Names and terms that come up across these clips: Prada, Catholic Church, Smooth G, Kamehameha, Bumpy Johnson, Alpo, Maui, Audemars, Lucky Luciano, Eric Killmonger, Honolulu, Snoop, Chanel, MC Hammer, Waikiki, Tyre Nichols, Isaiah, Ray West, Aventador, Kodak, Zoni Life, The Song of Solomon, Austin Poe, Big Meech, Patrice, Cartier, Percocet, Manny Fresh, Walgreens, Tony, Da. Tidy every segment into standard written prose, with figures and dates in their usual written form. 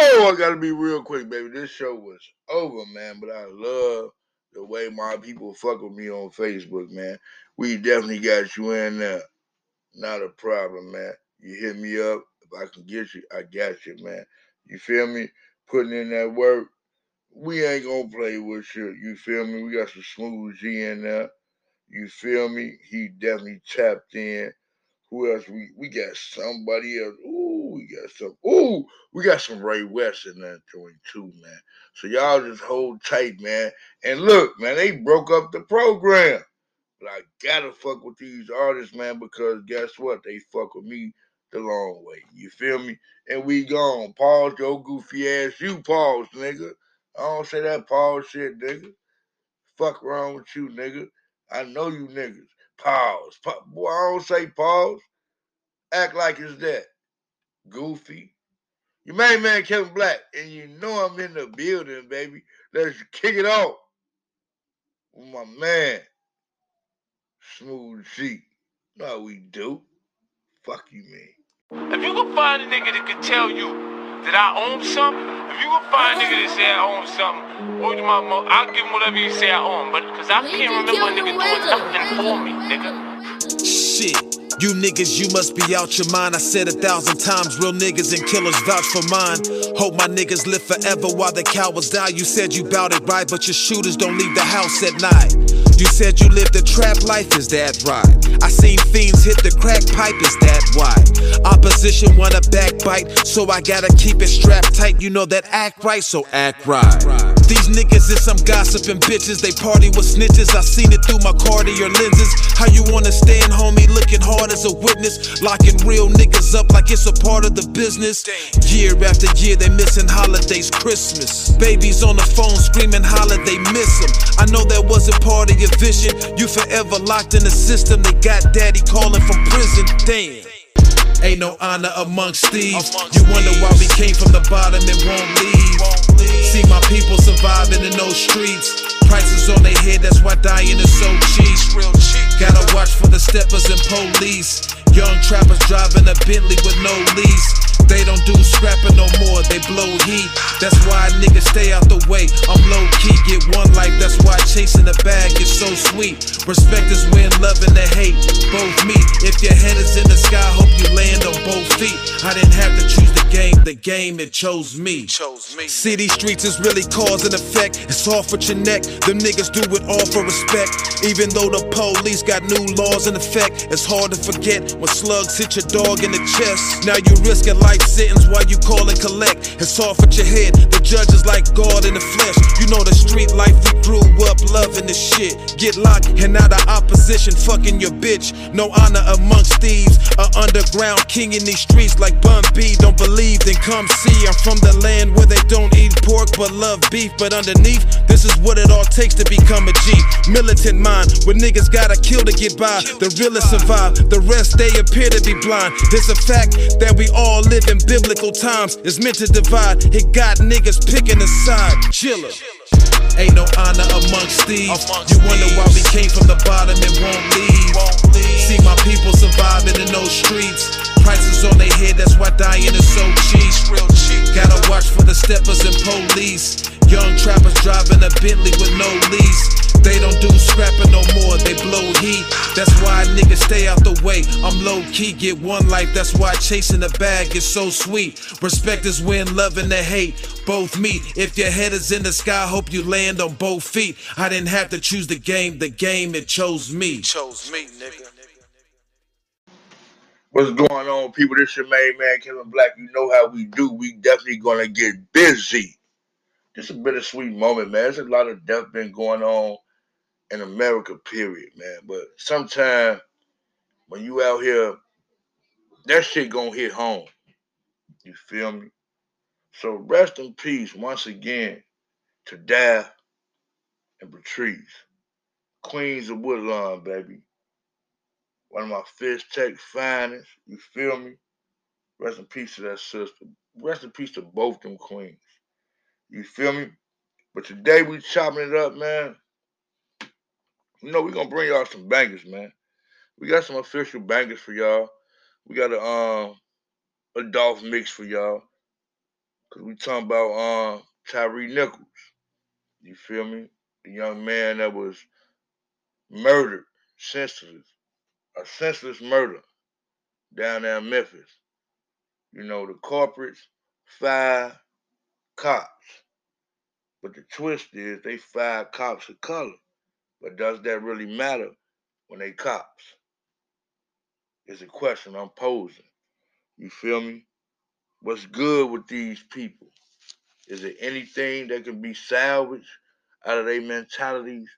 Oh, I gotta be real quick, baby. This show was over, man, but I love the way my people fuck with me on Facebook, man. We definitely got you in there. Not a problem, man. You hit me up. If I can get you, I got you, man. You feel me? Putting in that work. We ain't gonna play with shit. You feel me? We got some Smooth G in there. You feel me? He definitely tapped in. Who else? We got somebody else. We got some Ray West in that joint too, man. So y'all just hold tight, man. And look, man, they broke up the program. But I gotta fuck with these artists, man, because guess what? They fuck with me the long way. You feel me? And we gone. Pause your goofy ass. You pause, nigga. I don't say that pause shit, nigga. Fuck wrong with you, nigga. I know you niggas. Pause. Boy, I don't say pause. Act like it's that. Goofy. Your main man, Kevin Black. And you know I'm in the building, baby. Let's kick it off with my man, Smooth G. No, we do. Fuck you, man. If you can find a nigga that can tell you that I own something, if you can find a nigga that say I own something, or my mother, I'll give him whatever you say I own, but because I can't remember a nigga doing nothing for me, nigga. Shit. You niggas, you must be out your mind. I said 1,000 times, real niggas and killers vouch for mine. Hope my niggas live forever while the cowards die. You said you bout it right, but your shooters don't leave the house at night. You said you lived a trap life, is that right? I seen fiends hit the crack pipe, is that why? Opposition wanna backbite, so I gotta keep it strapped tight. You know that act right, so act right. These niggas is some gossiping bitches. They party with snitches. I seen it through my Cartier lenses. How you wanna stand, homie, looking hard as a witness? Locking real niggas up like it's a part of the business. Year after year, they missing holidays, Christmas. Babies on the phone screaming holiday, miss them. I know that wasn't part of your vision. You forever locked in the system. They got daddy calling from prison, damn. Ain't no honor amongst thieves. You wonder why we came from the bottom and won't leave. See my people surviving in those streets. Prices on their head, that's why dying is so cheap. Gotta watch for the steppers and police. Young trappers driving a Bentley with no lease. They don't do scrapping no more, they blow heat. That's why niggas stay out the way. I'm low-key, get one life, that's why chasing the bag is so sweet. Respect is when loving and hate both meet. If your head is in the sky, hope you land on both feet. I didn't have to choose the game it chose me. City streets is really cause and effect. It's all for your neck, them niggas do it all for respect. Even though the police got new laws in effect, it's hard to forget when slugs hit your dog in the chest. Now you risking life sentence while you call and collect. It's off at your head, the judge is like God in the flesh. You know the street life, we grew up loving the shit. Get locked and out of opposition, fucking your bitch. No honor amongst thieves, an underground king in these streets like Bun B. Don't believe, then come see. I'm from the land where they don't eat pork but love beef. But underneath, this is what it all takes to become a G. Militant mind, where niggas gotta kill to get by. The realest survive, the rest they appear to be blind. It's a fact that we all live in biblical times, it's meant to divide. It got niggas picking a side. Chiller. Ain't no honor amongst thieves. You wonder why we came from the bottom and won't leave. See my people surviving in those streets. Prices on their head, that's why dying is so cheap. Gotta watch for the steppers and police. Young trappers driving a Bentley with no lease. They don't do scrapping no more, they blow heat. That's why niggas stay out the way. I'm low-key, get one life, that's why chasing the bag is so sweet. Respect is when love and the hate both meet. If your head is in the sky, hope you land on both feet. I didn't have to choose the game, it chose me. Chose me, nigga. What's going on, people? This your main man, Kevin Black. You know how we do. We definitely gonna get busy. It's a bittersweet moment, man. There's a lot of death been going on in America, period, man. But sometimes when you out here, that shit gonna hit home. You feel me? So rest in peace once again to Da and Patrice, Queens of Woodland, baby. One of my Fiztech finest. You feel me? Rest in peace to that sister. Rest in peace to both them queens. You feel me? But today we chopping it up, man. You know, we're going to bring y'all some bangers, man. We got some official bangers for y'all. We got a Dolph mix for y'all. Because we talking about Tyre Nichols. You feel me? The young man that was murdered, senseless. A senseless murder down there in Memphis. You know, the corporates, 5 cops. But the twist is they 5 cops of color. But does that really matter when they cops? It's a question I'm posing. You feel me? What's good with these people? Is there anything that can be salvaged out of their mentalities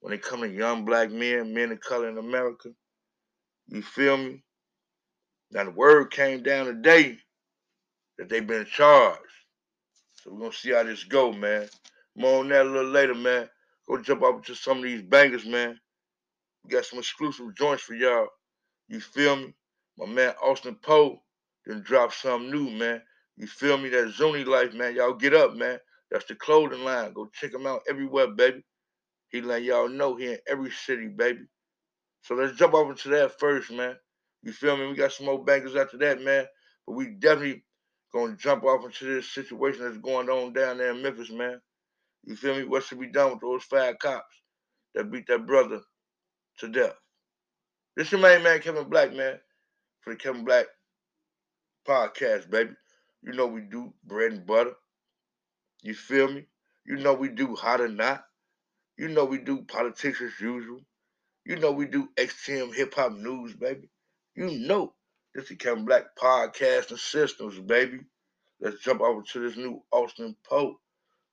when they come to young black men, men of color in America? You feel me? Now the word came down today that they've been charged. So we're going to see how this go, man. More on that a little later, man. Go jump up to some of these bangers, man. We got some exclusive joints for y'all. You feel me? My man Austin Poe done dropped something new, man. You feel me? That Zoni Life, man. Y'all get up, man. That's the clothing line. Go check him out everywhere, baby. He let y'all know he in every city, baby. So let's jump over to that first, man. You feel me? We got some more bangers after that, man. But we definitely going to jump off into this situation that's going on down there in Memphis, man. You feel me? What should be done with those 5 cops that beat that brother to death? This your main man, Kevin Black, man. For the Kevin Black podcast, baby. You know we do bread and butter. You feel me? You know we do hot or not. You know we do politics as usual. You know we do XTM hip-hop news, baby. You know this is Kevin Black podcast and systems, baby. Let's jump over to this new Austin Poe.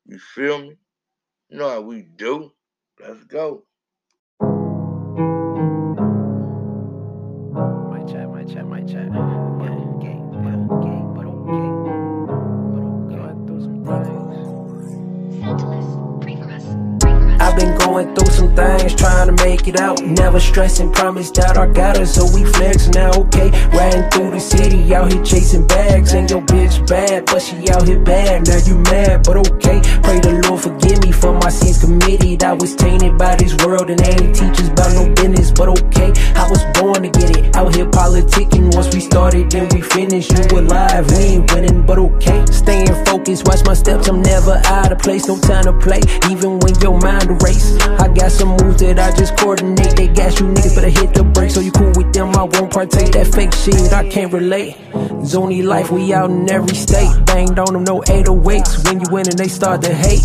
You feel me? You know how we do. Let's go. My chat. Been going through some things, trying to make it out. Never stressing, promise that I got it, so we flex now, okay? Riding through the city, out here chasing bags. Ain't your bitch bad, but she out here bad. Now you mad, but okay. Pray the Lord forgive me for my sins committed. I was tainted by this world and they ain't teach us about no business, but okay. I was born to get it, out here politicking. Once we started, then we finished. You alive, we ain't winning, but okay. Staying focused, watch my steps, I'm never out of place. No time to play, even when your mind around. I got some moves that I just coordinate. They got you niggas, better hit the brakes. So you cool with them, I won't partake. That fake shit, I can't relate. Zoni Life, we out in every state. Banged on them, no 808s. When you win and they start to hate.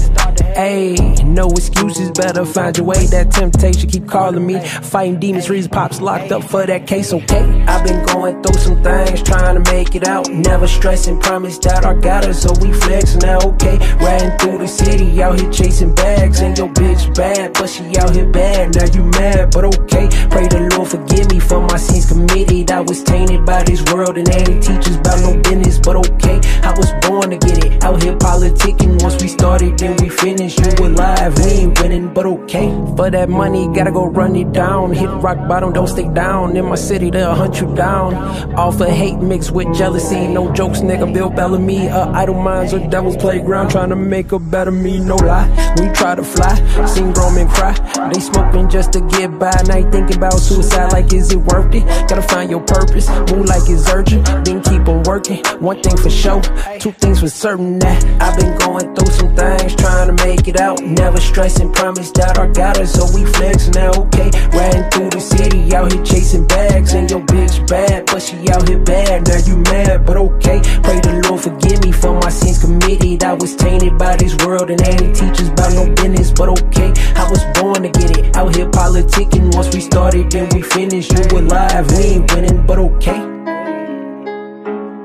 Ayy, no excuses, better find your way. That temptation keep calling me. Fighting demons, reason pops locked up for that case, okay? I've been going through some things, trying to make it out. Never stressing, promise that I got it, so we flex now, okay? Riding through the city, out here chasing bags. Ain't your bitch bad, but she out here bad. Now you mad, but okay. Pray the Lord forgive me for my sins committed. I was tainted by this world and they ain't teach us about no business, but okay. I was born to get it, out here politicking. Once we started, then we finished. You alive, we ain't winning, but okay. For that money, gotta go run it down. Hit rock bottom, don't stay down. In my city, they'll hunt you down. All for hate mixed with jealousy. No jokes, nigga, Bill Bellamy. Idle minds or devil's playground. Trying to make a better me, no lie. We try to fly, seen grown men cry. They smoking just to get by. Now you thinking about suicide like is it worth it? Gotta find your purpose, move like it's urgent. Then keep on working, one thing for sure, 2 things for certain that I've been going through some things, trying to make it out. Never stressing, promise that I got it, so we flex now, okay? Riding through the city, out here chasing bags. Ain't your bitch bad, but she out here bad. Now you mad, but okay. Pray the Lord forgive me for my sins committed. I was tainted by this world and they ain't teach us about no business, but okay. I was born to get it, out here politicking. Once we started, then we finished. You alive, we ain't winning, but okay.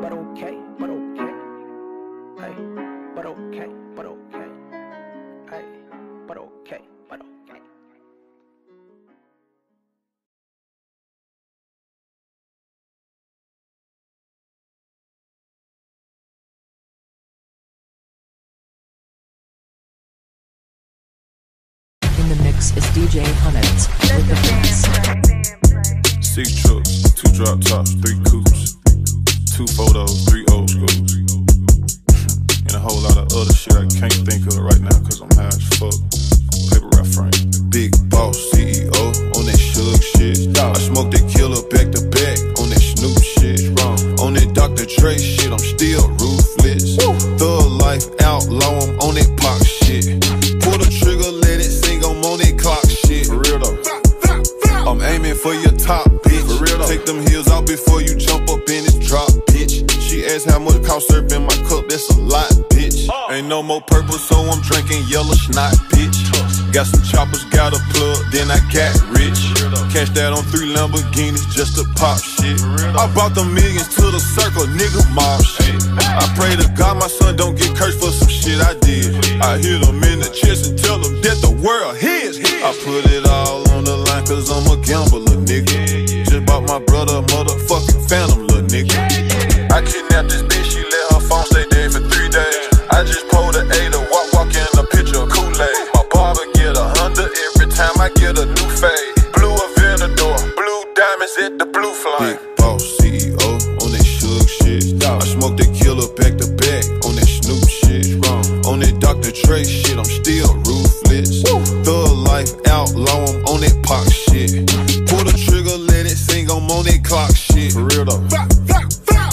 But okay, but okay. Hey, but okay, but okay. Hey, but okay, but okay. Is DJ Hunnets with the beats. 6 trucks, 2 drop tops, 3 coupes, 2 photos, 3 old schools, and a whole lot of other shit I can't think of right now cause I'm high as fuck. Paper route frame. Big boss CEO on that Shug shit. I smoked that killer back to back on that Snoop shit. On that Dr. Dre shit, I'm still ruthless. Thug it's a lot, bitch. Ain't no more purple, so I'm drinking yellow snot, bitch. Got some choppers, got a plug, then I got rich. Cash that on 3 Lamborghinis just to pop shit. I brought the millions to the circle, nigga mob shit. I pray to God my son don't get cursed for some shit I did. I hit him in the chest and tell him that the world his. I put it all on the line cause I'm a gambler, nigga. Just bought my brother a motherfucking Phantom, little nigga. I kidnapped this bitch, she let her phone stay there for 3 days. I just pulled an A to walk in a pitcher of Kool-Aid. My barber get a Honda every time I get a new fade. Blue Aventador, blue diamonds at the blue flame. Big boss CEO on that Suge shit. I smoked that killer back to back on that Snoop shit. On that Dr. Dre shit, I'm still ruthless. Thug life outlaw, I'm on that Pac shit. Pull the trigger, let it sing, I'm on that clock shit. For real though.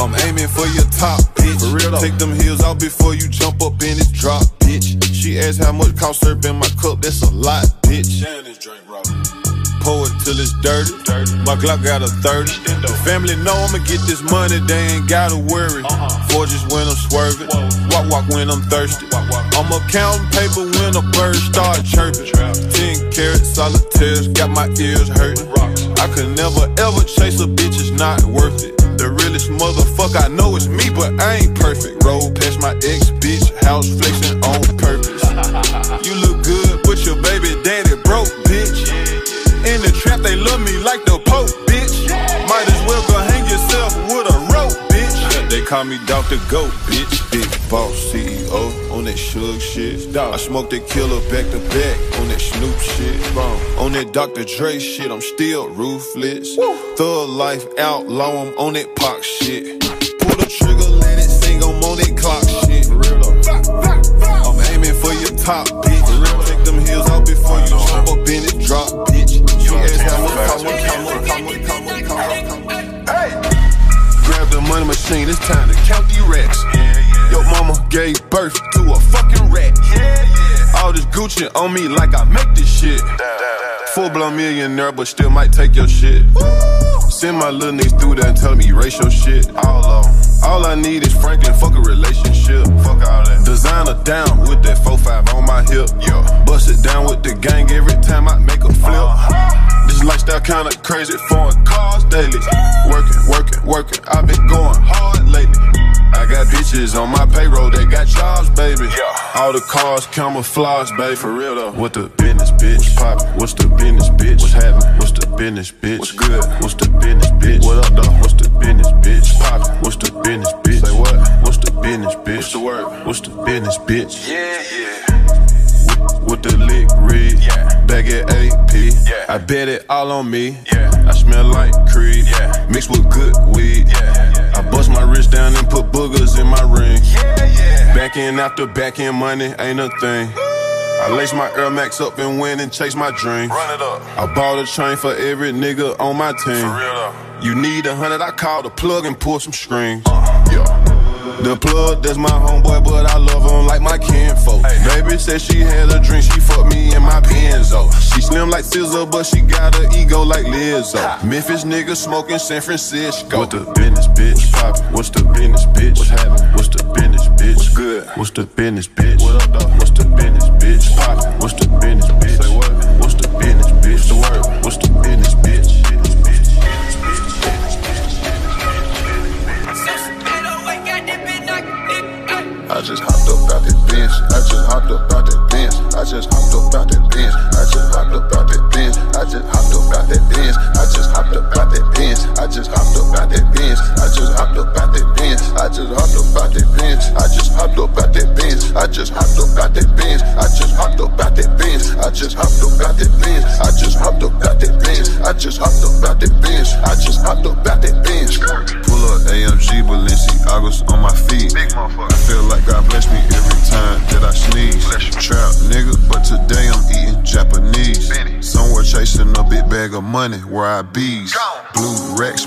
I'm aiming for your top, bitch. Take them heels out before you jump up in this drop, bitch. She asked how much cost syrup in my cup, that's a lot, bitch. Pour it till it's dirty. My Glock got a 30. The family know I'ma get this money, they ain't gotta worry. Forges when I'm swerving, walk when I'm thirsty. I'ma counting paper when a bird start chirping. 10 carats, solitaires, got my ears hurting. I could never ever chase a bitch, it's not worth it. The realest motherfucker I know is me, but I ain't perfect. Roll past my ex, bitch, house flexing on purpose. You look good, but your baby daddy broke, bitch. In the trap, they love me like the Pope, bitch. Might as well go hang yourself with a rope, bitch. They call me Dr. Goat, bitch. Big boss CEO on that Suge shit. I smoked that killer back to back on that Snoop shit. On that Dr. Dre shit, I'm still ruthless. Thug life outlaw, I'm on that Pac shit. Pull the trigger, let it sing, I'm on that clock shit. I'm aiming for your top, bitch. Take them heels out before you jump up in it, drop, bitch. You ass, come on. Grab the money machine, it's time to count these racks. Your mama gave birth to a fucking rat. All this Gucci on me like I make this shit. Full-blown millionaire, but still might take your shit. Send my little niggas through there and tell me erase your shit. All I need is Franklin, fuck a relationship. Fuck all that. Designer down with that 4-5 on my hip. Bust it down with the gang every time I make a flip. This lifestyle kinda crazy, foreign cars daily. Working, I've been going hard lately. I got bitches on my payroll, they got jobs, baby. All the cars camouflage, baby. For real though. What the business, bitch? What's poppin'? What's the business, bitch? What's happening? What's the business, bitch? What's good? What's the business, bitch? What up, though? What's the business, bitch? Poppin'? What's the business, bitch? Say what? What's the business, bitch? What's the word? What's the business, bitch? Yeah. With the lick read, back at AP, I bet it all on me. I smell like Creed, mixed with good weed. I bust my wrist down and put boogers in my ring. Back in after back in, money ain't a thing. I lace my Air Max up and win and chase my dream. Run it up. I bought a chain for every nigga on my team. For real though. You need 100, I call the plug and pull some strings. The plug, that's my homeboy, but I love him like my kinfolk. Baby said she had a drink, she fucked me in my Benzo. She slim like Scissor, but she got her ego like Lizzo. Memphis nigga smoking San Francisco. What the business, bitch? Poppin'? What's the business, bitch? What's happening? What's the business, bitch? What's good? What's the business, bitch? What up, though? What's the business, bitch? Poppin'? What's the business, bitch? Say what? What's the business, bitch? The word? What's the business, bitch? I just hopped up out that bench. I just hopped up out that bench. I just hopped up out that bench. I just hopped up out that bench. I just hopped up out that bench. I just hopped up out that bench. I just hopped up out that bench. I just hopped up out that bench. I just hopped up out that bench. I just hopped up out that bench. I just hopped up out that bench. I just hopped up out that bench. I just hopped up out that bench. I just hopped up out that bench. I just hopped up out that bench. I just hopped up out that bench. Pull up AMG Balenciagas on my feet. Big motherfucker. I feel like God bless me every time that I sneeze. Trap nigga, but today I'm eating Japanese. Somewhere chasing a big bag of money where I bees. Blue racks,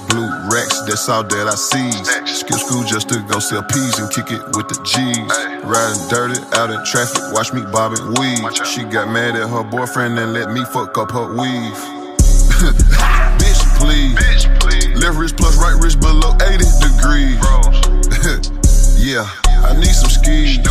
that's all that I sees. Skip school just to go sell peas and kick it with the G's. Riding dirty, out in traffic, watch me bobbing weed. She got mad at her boyfriend and let me fuck up her weave. Bitch, please. Left wrist plus right wrist below 80 degrees. Yeah. I need some skis.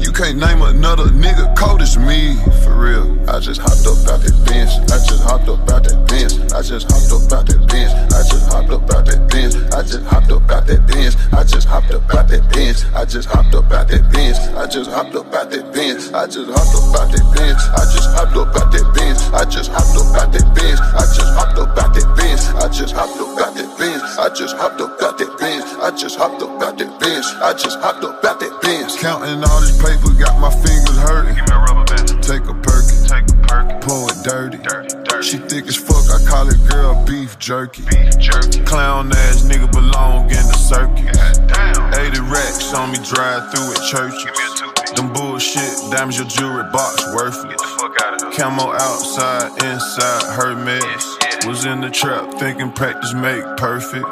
You can't name another nigga cold as me. For real. I just hopped up out that bench. I just hopped up out that bench. I just hopped up out that bench. I just hopped up out that bench. I just hopped up out that bench. I just hopped up out that bench. I just hopped up out that bench. I just hopped up out that bench. I just hopped up out that bench. I just hopped up out that bench. I just hopped up out that bench. I just hopped up out that bench. I just hopped up out that bench. I just hopped up out that bench. I just hopped up out that bench. I just hopped up out that bench. Counting all this paper got my fingers hurting. Give me a rubber band. Take a perky. Take a perky. Pour it dirty. Dirty, dirty. She thick as fuck. I call it girl beef jerky. Beef jerky. Clown ass nigga belong in the circuit. Damn. 80 racks on me drive through at churches. Give me a two. Them bullshit diamonds, your jewelry box worthless. Get the fuck out of here. Camo outside, inside, Hermes. Yes, was in the trap, thinking practice make perfect.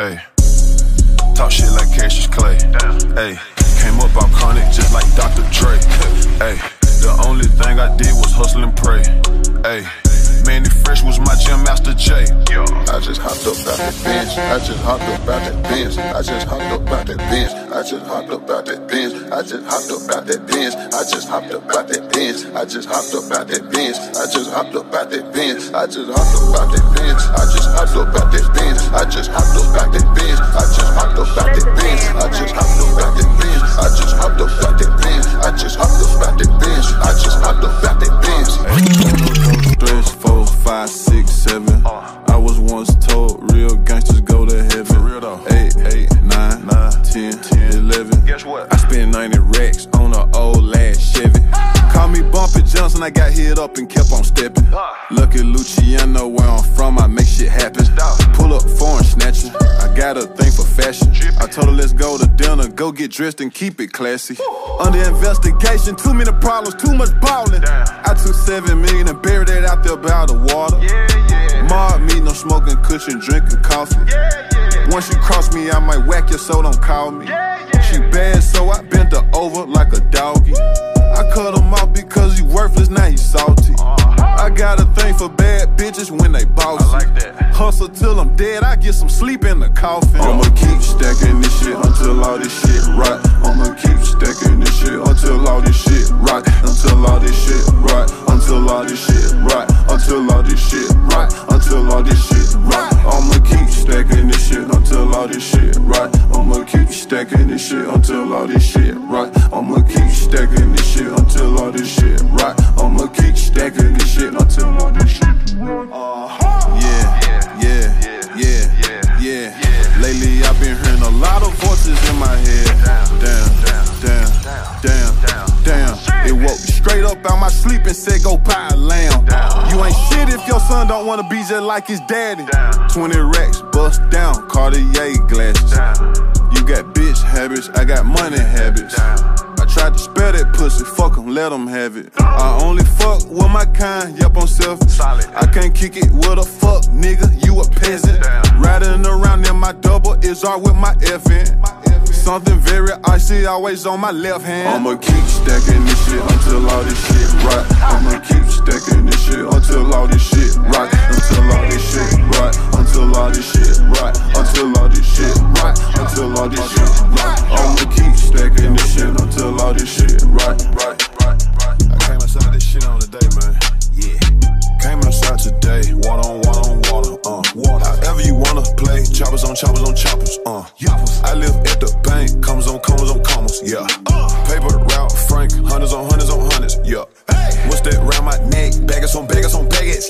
Hey, talk shit like Cassius Clay. Hey, came up iconic just like Dr. Dre. Hey, the only thing I did was hustle and pray. Hey. Manny Fresh was my gym master J. Yo. I just hopped up out that bench. I just hopped up out that bench. I just hopped up out that bench. I just hopped up out that bench. I just hopped up out that bench. I just hopped up out that bench. I just hopped up out that bench. I just hopped up out that bench. I just hopped up out that bench. I just hopped up out that bench. I just hopped up out that bench. I just hopped up out that bench. I just hopped up out that bench. I just hopped up out that bench. I just hopped up out that bench. I just hopped up out that bench. 5, 6, 7. I was once told real gangsters go to heaven. Real though. 8, 8, 9, 9, 10, 10, 11. Guess what? I spent 90 racks on an old last Chevy. Call me Bumpy Johnson, I got hit up and kept on stepping. Lucky Luciano, where I'm from, I make shit happen. Pull up foreign snatching, I got a thing for fashion. I told her let's go to dinner, go get dressed and keep it classy. Under investigation, too many problems, too much ballin'. I took 7 million and buried it out there by the water. Marred me, no smoking cushion, drinking coffee. Once you cross me, I might whack you, so don't call me. She bad, so I bent her over like a doggy. I cut him off because he worthless, now he salty. I got a thing for bad bitches when they bossy. I like that. Hustle till I'm dead, I get some sleep in the coffin. I'ma keep stacking this shit until all this shit rot. I'ma keep stacking this shit until all this shit rot. Until all this shit rot. Until all this shit rot. Until all this shit rot. Until all this shit rot. I'ma keep stacking this shit until all this shit rot. I'ma keep stacking this shit until all this shit rot. I'ma keep stacking this shit until all this shit rot. I'ma keep stacking this shit until all this shit rot. Yeah. Lately I've been hearing a lot of voices in my head. Damn. It woke me straight up out my sleep and said go buy a lamb. You ain't shit if your son don't wanna be just like his daddy. 20 racks bust down, Cartier glasses. You got bitch habits, I got money habits. Tried to spare that pussy, fuck him, let him have it. I only fuck with my kind, yep, I'm selfish. Solid. I can't kick it with a fuck, nigga, you a peasant. Damn. Riding around in my double is all with my effing. Something very icy, always on my left hand. I'ma keep stacking this shit until all this shit rot. I'ma keep stacking this shit until all this shit rot. Until all this shit rot. Until all this shit rot. Until all this shit rot. Until all this shit rot. I'ma keep stacking this shit until all this shit rot. I came outside this shit on today, man. Came outside today, water on water. However you wanna play, choppers on choppers on choppers, I live at the bank, commas on commas, yeah. Paper route, Frank, hundreds on hundreds, yeah. Hey. What's that round my neck? Baggers on baggers,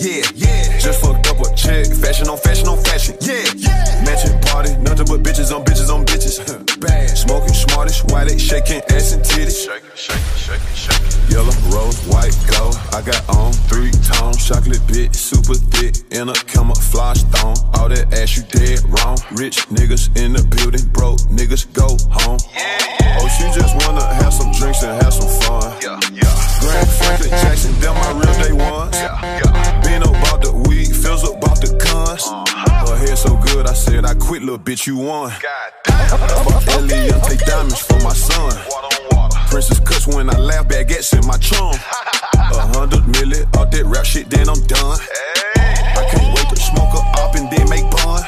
yeah. Just fucked up a check, fashion on fashion, yeah. Matching party, nothing but bitches on bitches. Bad. Smoking smartish, why they shaking ass and titties? Shaking. Yellow, rose, white, gold, I got on 3 tone. Chocolate bitch, super thick, in a camouflage thong. All that ass you dead wrong. Rich niggas in the building, broke niggas go home. Yeah. Oh, she just wanna have some drinks and have some fun. Yeah. Grand Franklin Jackson, them my real day ones. Yeah. Been about the weed, feels about the guns. Her hair so good, I said I quit, little bitch, you won. God damn. Ellie, I take diamonds for my son. Princess cuts when I laugh, bad gets in my chum. 100 million, all that rap shit, then I'm done. I can't wait to smoke her up and then make bun.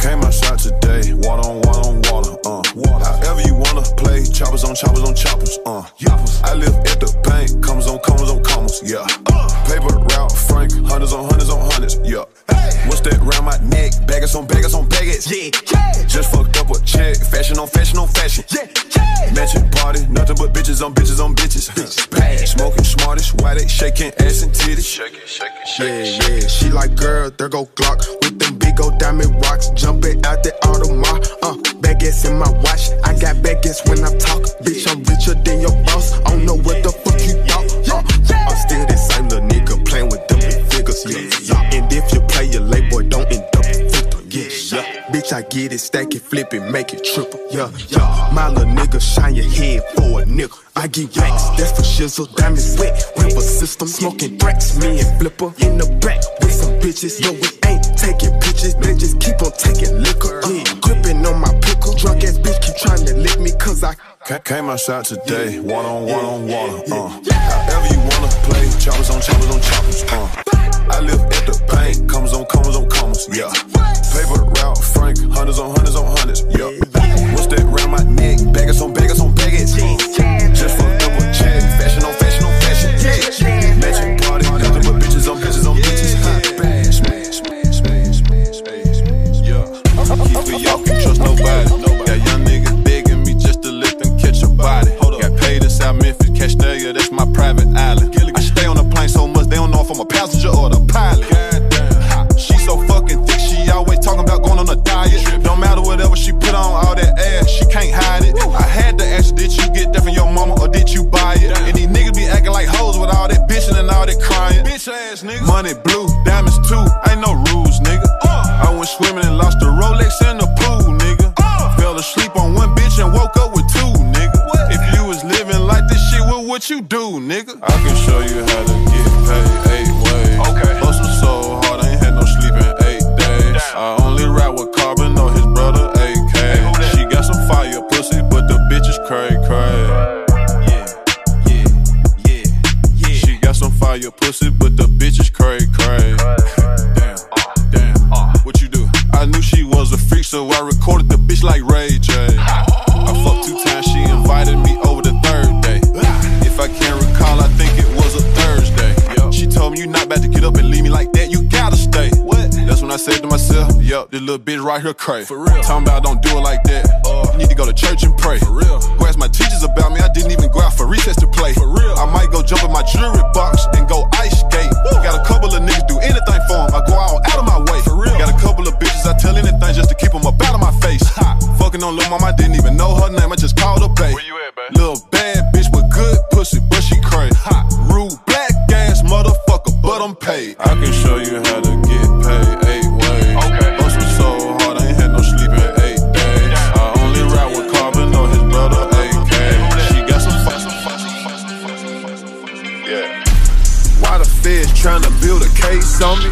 Came outside today, water on water. However you wanna play. choppers on choppers on choppers, I live at the bank, commas on commas on commas, yeah. Paper route, Frank, hundreds on hundreds on hundreds, yeah. Hey. What's that round my neck? Baggers on baggers on baggers, yeah, yeah. Just fucked up a check, fashion on fashion on fashion, yeah, yeah. Matching party, nothing but bitches on bitches on bitches, smoking smartest, why they shaking ass and titties, shake it, shake it, shake it, shake it. She like girl, there go Glock with them big old diamond rocks, jumping out the Audemars, baguettes in my watch, I got baguettes when I talk, bitch. I'm richer than your boss. I don't know what the fuck you thought. I'm still that same little nigga playing with them big figures. And if you play your late boy, don't end up victim. Bitch, I get it, stack it, flip it, make it triple. My little nigga, shine your head for a nickel. I get racks, that's for shizzle, diamonds wet, river system, smoking racks. Me and Flipper in the back with some bitches. Yo, we ain't taking bitches, they just keep on taking liquor. Gripping on my pickle, drunk ass bitch keep trying to lick me cause I came outside today, one on one on one. However you wanna play, choppers on choppers on choppers. I live at the bank, commas on commas on commas, yeah. Paper route, Frank, hundreds on hundreds on hundreds, yeah. What's that round my neck? Baggers on baggers on baggers. Just fucked up a check, fashion on fashion on fashion. Magic party, nothing but bitches on bitches on bitches. Yeah, y'all can trust nobody. Memphis, catch nigga, that's my private island. I stay on the plane so much, they don't know if I'm a passenger or the pilot. She so fucking thick, she always talking about going on a diet. Don't matter whatever she put on, all that ass, she can't hide it. I had to ask, did you get that from your mama or did you buy it? And these niggas be acting like hoes with all that bitching and all that crying. Bitch ass niggas. Money blue, diamonds too, ain't no rules, nigga. I went swimming and lost a Rolex in the pool, nigga. Fell asleep on one bitch and woke up with two, nigga. If you was living like this shit, what you do, nigga? I can show you how to get paid 8 ways. Hustle so hard, I ain't had no sleep in 8 days. I only ride with Carbon on his brother AK. She got some fire pussy, but the bitch is cray-cray. She got some fire pussy, but the bitch is cray-cray. What you do? I knew she was a freak, so I recorded the bitch like Ray J. I fucked 2 times, she invited me over the 3rd day. If I can't recall, I think it was a Thursday. She told me, you not about to get up and leave me like that, you gotta stay. That's when I said to myself, yup, this little bitch right here crazy. Talking about don't do it like that, you need to go to church and pray. Go ask my teachers about me, I didn't even go out for recess to play. I might go jump in my jewelry box and go ice skate. Got a couple of niggas do anything for them, I go out of my way. Got a couple of bitches, I tell anything just to keep them up out of my face. Fucking on Lil Mama, I didn't even know her name, I just called her babe. Where you at, babe? Little bad bitch with good pussy, but she crazy. Rude black ass motherfucker, but I'm paid. I can show you how to get paid 8 ways. Hustle so hard, I ain't had no sleep in 8 days. I only ride with Carbon on his brother AK. She got some Why the feds tryna build a case on me?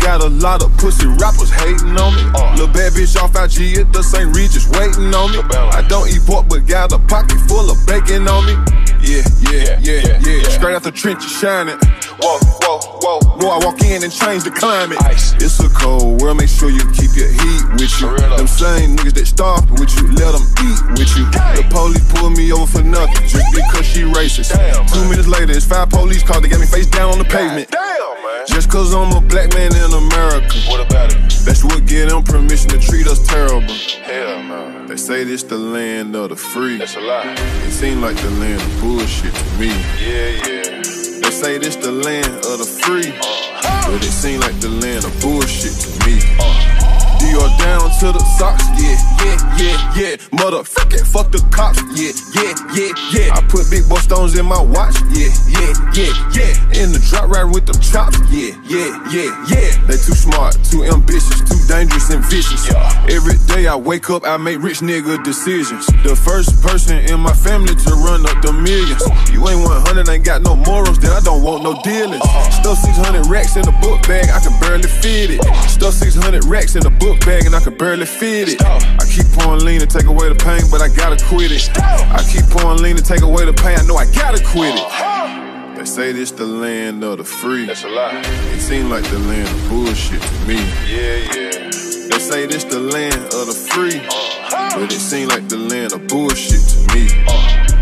Got a lot of pussy rappers hating on me. Lil' bad bitch off IG at the St. Regis waiting on me. I don't eat pork, but got a pocket full of bacon on me. Straight out the trenches shining. Boy, I walk in and change the climate. It's a cold world, make sure you keep your heat with you. Them same niggas that starved with you, let them eat with you. The police pulled me over for nothing just because she racist. 2 minutes later, it's 5 police cars that got me face down on the pavement. Just cause I'm a black man in America. What about it? That's what get them permission to treat us terrible. Hell no. They say this the land of the free. That's a lie. It seems like the land of bullshit to me. They say this the land of the free, but it seems like the land of bullshit to me. You're down to the socks, motherfucking fuck the cops, I put big boy stones in my watch, in the drop riding with them chops, They too smart, too ambitious, too dangerous and vicious. Every day I wake up, I make rich nigga decisions. The first person in my family to run up the millions. You ain't 100, ain't got no morals, then I don't want no dealings. Stuff 600 racks in a book bag, I can barely fit it. Stuff 600 racks in a book bag and I can barely fit it. I keep pouring lean to take away the pain, but I gotta quit it. I keep pouring lean to take away the pain, I know I gotta quit it. They say this the land of the free. That's a lie. It seems like the land of bullshit to me. They say this the land of the free, but it seem like the land of bullshit to me.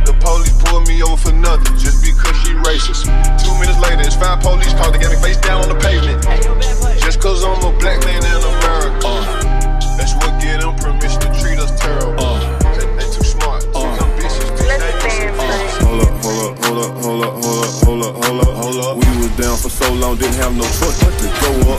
The police pulled me over for nothing just because she racist. 2 minutes later, it's 5 police calls. They got me face down on the pavement just cause I'm a black man in America. That's what give them permission to treat us terrible. They too smart, too ambitious. Hold up. We was down for so long, didn't have no choice but to go up.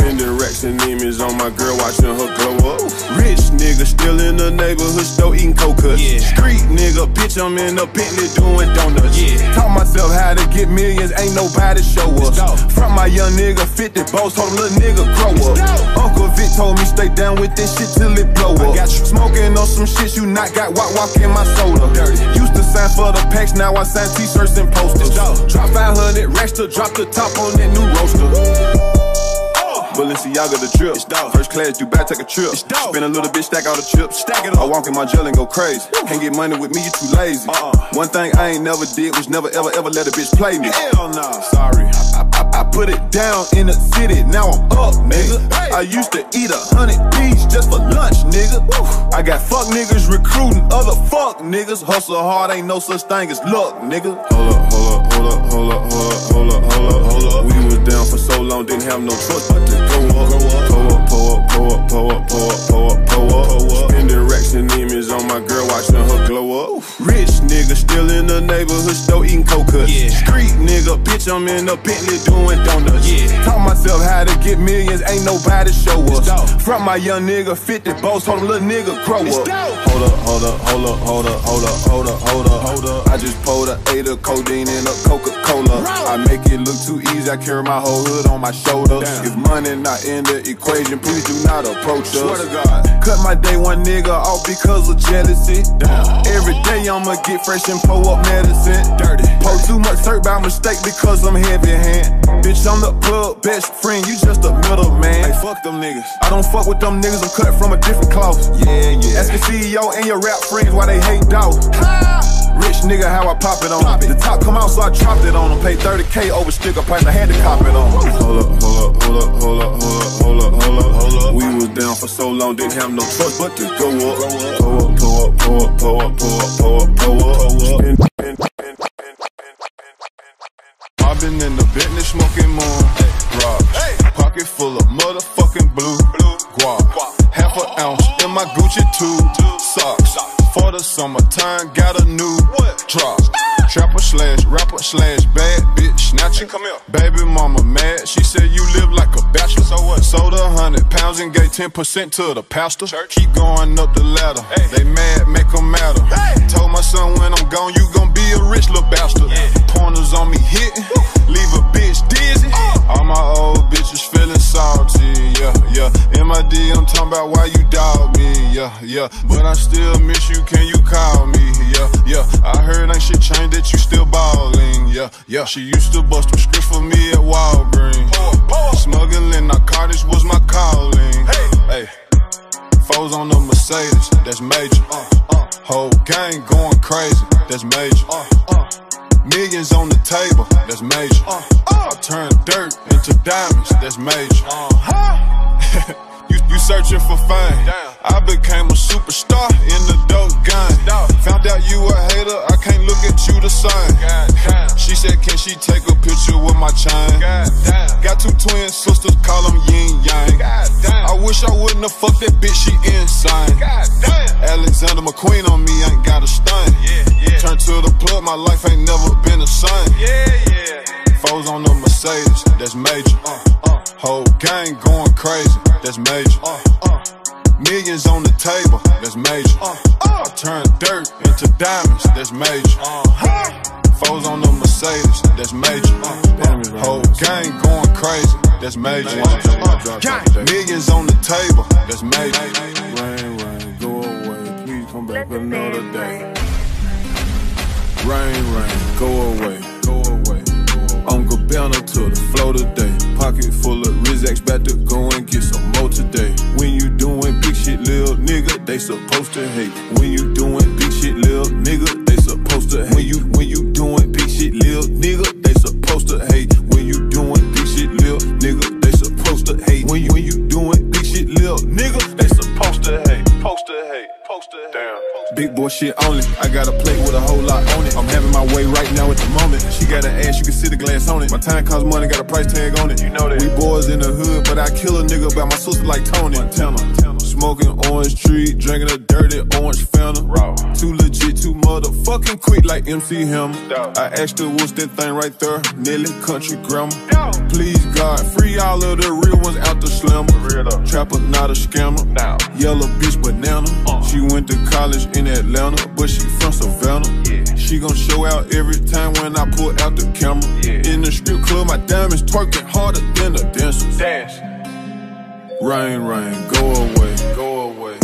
Spending racks and demons on my girl, watching her glow up. Rich nigga still in the neighborhood, still eating coconuts. Yeah. Street nigga, bitch, I'm in a Bentley doing donuts. Yeah. Taught myself how to get millions, ain't nobody show us. From my young nigga, 50 balls, told him little nigga grow up. Uncle Vic told me stay down with this shit till it blow up. Smoking on some shit you not got, walk in my soda. Dirty. Used to sign for the packs, now I sign t-shirts and posters. Drop 500 racks to drop the top on that new roaster. Balenciaga the drip, it's dope. First class, Dubai, take a trip. It's dope. Spend a little bit, stack all the chips. Stack it up. I walk in my jail and go crazy. Woo. Can't get money with me, you too lazy. One thing I ain't never did was never ever ever let a bitch play me. Hell no. Sorry. I put it down in the city, now I'm up, nigga. Hey. I used to eat 100 P's just for lunch, nigga. Woo. I got fuck niggas recruiting other fuck niggas. Hustle hard, ain't no such thing as luck, nigga. Hold up. We was down for so long, didn't have no choice but to go up. Spending racks and demons on my girl, watching her glow up. Rich nigga still in the neighborhood, still eating coconuts. Yeah. Street nigga, bitch, I'm in a Bentley doing donuts. Yeah. Taught myself how to get millions, ain't nobody show us. From my young nigga, 50 bows, told him little nigga grow up. Hold up. I just pulled a 8 of codeine and a Coca-Cola. I make it look too easy, I carry my whole hood on my shoulders. If money not in the equation, please do not approach us. Swear to God. Cut my day one nigga off because of jealousy. Every day I'ma get fresh and pour up medicine. Pour too much dirt by mistake because I'm heavy hand. Bitch, I'm the plug best friend, you just a middle man. Hey, fuck them niggas. I don't fuck with them niggas, I'm cut from a different cloth. Yeah. Ask your CEO and your rap friends why they hate Dolph. Rich nigga, how I pop it on. The top come out, so I dropped it on him. Paid 30K over sticker price, I had to cop it on. Hold up. We was down for so long, didn't have no choice but to go up. I've been in the Bentley smoking more rocks. Pocket full of motherfucking blue guac. Half an ounce in my Gucci 2 socks. For the summertime, got a new drop. Trapper / rapper / bad bitch snatcher. Come here. Baby mama mad, she said you live like a bachelor. So what? Sold 100 pounds and gave 10% to the pastor. Church. Keep going up the ladder. Hey. They mad, make them matter. Hey. Told my son when I'm gone, you gon' be a rich little bastard. Yeah. Pointers on me hitting, leave a bitch dizzy. All my old bitches feeling salty, yeah. MID, I'm talking about why you dog me, yeah. But I still miss you. Can you call me? Yeah. I heard ain't shit changed, that you still ballin', yeah. She used to bust a script for me at Walgreens. Smuggling narcotics was my calling. Hey. Foes on the Mercedes, that's major. Whole gang going crazy, that's major. Millions on the table, that's major. I turn dirt into diamonds, that's major. You searching for fame. I became a superstar in the dope game. Found out you a hater, I can't look at you the same. She said, can she take a picture with my chain? Got 2 twin sisters, call them yin yang. I wish I wouldn't have fucked that bitch, she insane. Alexander McQueen on me, ain't got a stain. Turn to the plug, my life ain't never been the same. Foes on the Mercedes, that's major. Whole gang going crazy, that's major. Millions on the table, that's major. I turn dirt into diamonds, that's major. Foes on the Mercedes, that's major. Whole gang going crazy, that's major. Millions on the table, that's major. Rain, go away, please come back another day. Rain, go away. Uncle Banner to the floor today. Pocket full of Rizaks, bout to go and get some more today. When you doing big shit, lil' nigga, they supposed to hate. When you doing big shit, lil' nigga, they supposed to hate. When you doing big shit, lil' nigga, they supposed to hate. When you doing big shit, lil' nigga, they supposed to hate. Poster hate, poster hate. Damn. Big boy shit only. I got a plate with a whole lot on it. I'm having my way right now at the moment. She got an ass, you can see the glass on it. My time costs money, got a price tag on it. You know that. We boys in the hood, but I kill a nigga about my sister like Tony. Montana. Smoking orange tree, drinking a dirty orange Fanta. Raw. Too legit, too motherfucking quick like MC Hammer. I asked her what's that thing right there, Nelly country grandma. Down. Please God, free all of the real ones out the slumber. Trapper, not a scammer. Now. Yellow bitch banana. She went to college in Atlanta, but she from Savannah. Yeah. She gon' show out every time when I pull out the camera. Yeah. In the strip club, my diamonds twerking harder than the dancers. Dance. Rain, rain, go away, go away.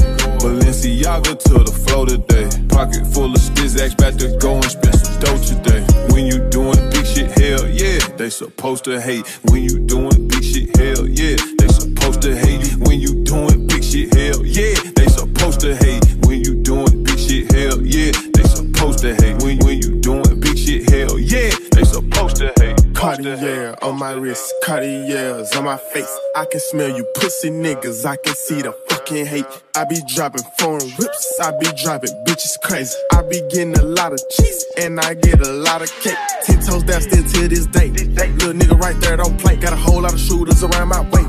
Balenciaga to the floor today. Pocket full of skis, ask back to go and spend some dough today. When you doing big shit, hell yeah, they supposed to hate. When you doing big shit, hell yeah, they supposed to hate. When you doing big shit, hell yeah, they supposed to hate. When you doing big shit, hell yeah, they supposed to hate. When you doing big shit, hell yeah, they supposed to hate. Cartier on my wrist, Cartier's on my face. I can smell you pussy niggas, I can see the fucking hate. I be dropping foreign whips, I be dropping bitches crazy. I be getting a lot of cheese, and I get a lot of cake. 10 toes downstairs to this day. Little nigga right there don't play. Got a whole lot of shooters around my way.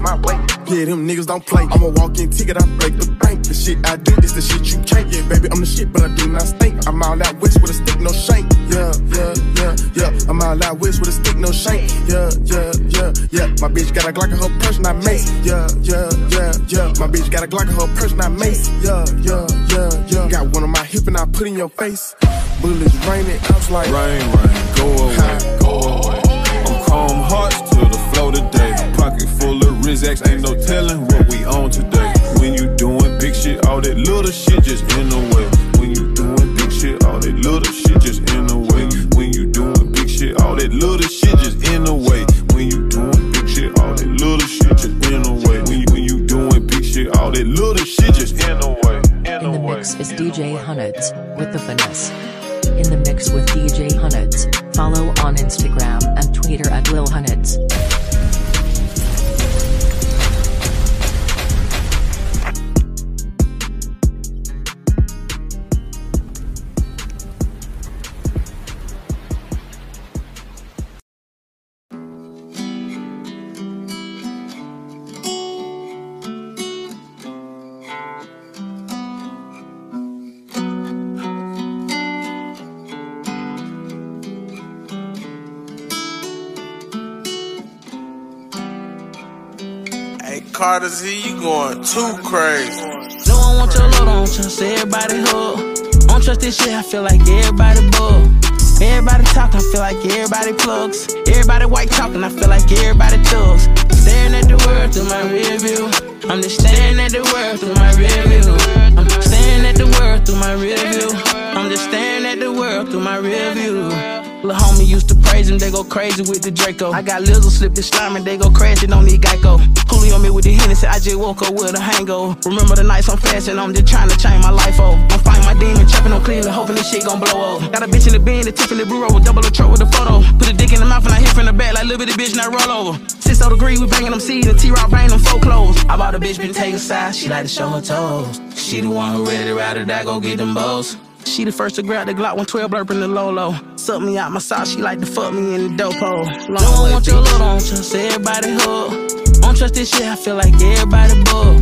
Yeah, them niggas don't play. I'm a walk-in ticket, I break the bank. The shit I do is the shit you can't. Yeah, baby, I'm the shit, but I do not stink. I'm all out west with a stick, no shank. Yeah, yeah, yeah, yeah. I'm all out west with a stick, no shank. Yeah, yeah, yeah, yeah. My bitch got a Glock in her purse, not mace. Yeah, yeah, yeah, yeah. My bitch got a Glock in her purse, not mace. Yeah, yeah, yeah, yeah. Got one on my hip and I put in your face. Bullets raining, I was like, rain, rain, go away, go away. I'm calm hearts to the flow today. Pocket full of Rizax, ain't no telling what we on today. When you doing big shit, all that little shit just in the way. When you doing big shit, all that little shit just in the way. When you doing big shit, all that little shit just in the way. When you doing big shit, all that little shit just in the way. When you doing big shit, all that little shit just in the way. In the mix is DJ Hunneds with the finesse. In the mix with DJ Hunneds. Follow on Instagram and Twitter at Lil Hunneds. Carter Z, you going too crazy. No, I want your load, I don't trust everybody hook. I don't trust this shit, I feel like everybody bug. Everybody talk, I feel like everybody plugs. Everybody white talking, I feel like everybody thugs. Staring at the world through my rear view. I'm just staring at the world through my rear view. I'm staring at the world through my rear view. I'm just staring at the world through my rear view. Lil' homie used to praise him, they go crazy with the Draco. I got Lizzo slipped the slime and they go crazy, don't need Geico. Cooley on me with the Hennessy, I just woke up with a hangover. Remember the nights I'm fasting, I'm just trying to change my life, oh. I'm fighting my demon, trapping on Cleveland, hoping this shit gon' blow up. Got a bitch in the bin, the Tiffany blue roll, double a truck with a photo. Put a dick in the mouth and I hit from the back like little bitty bitch, now roll over. 60 degrees, we banging them seeds, the T-Rock bang them folk clothes. I bought a bitch, been taking sides, she like to show her toes. She the one who ready to ride or die, go get them bows. She the first to grab the Glock 112 blurpin' the Lolo. Suck me out my socks, she like to fuck me in the dopo. Don't want your load, don't trust everybody hook. Don't trust this shit, I feel like everybody bug.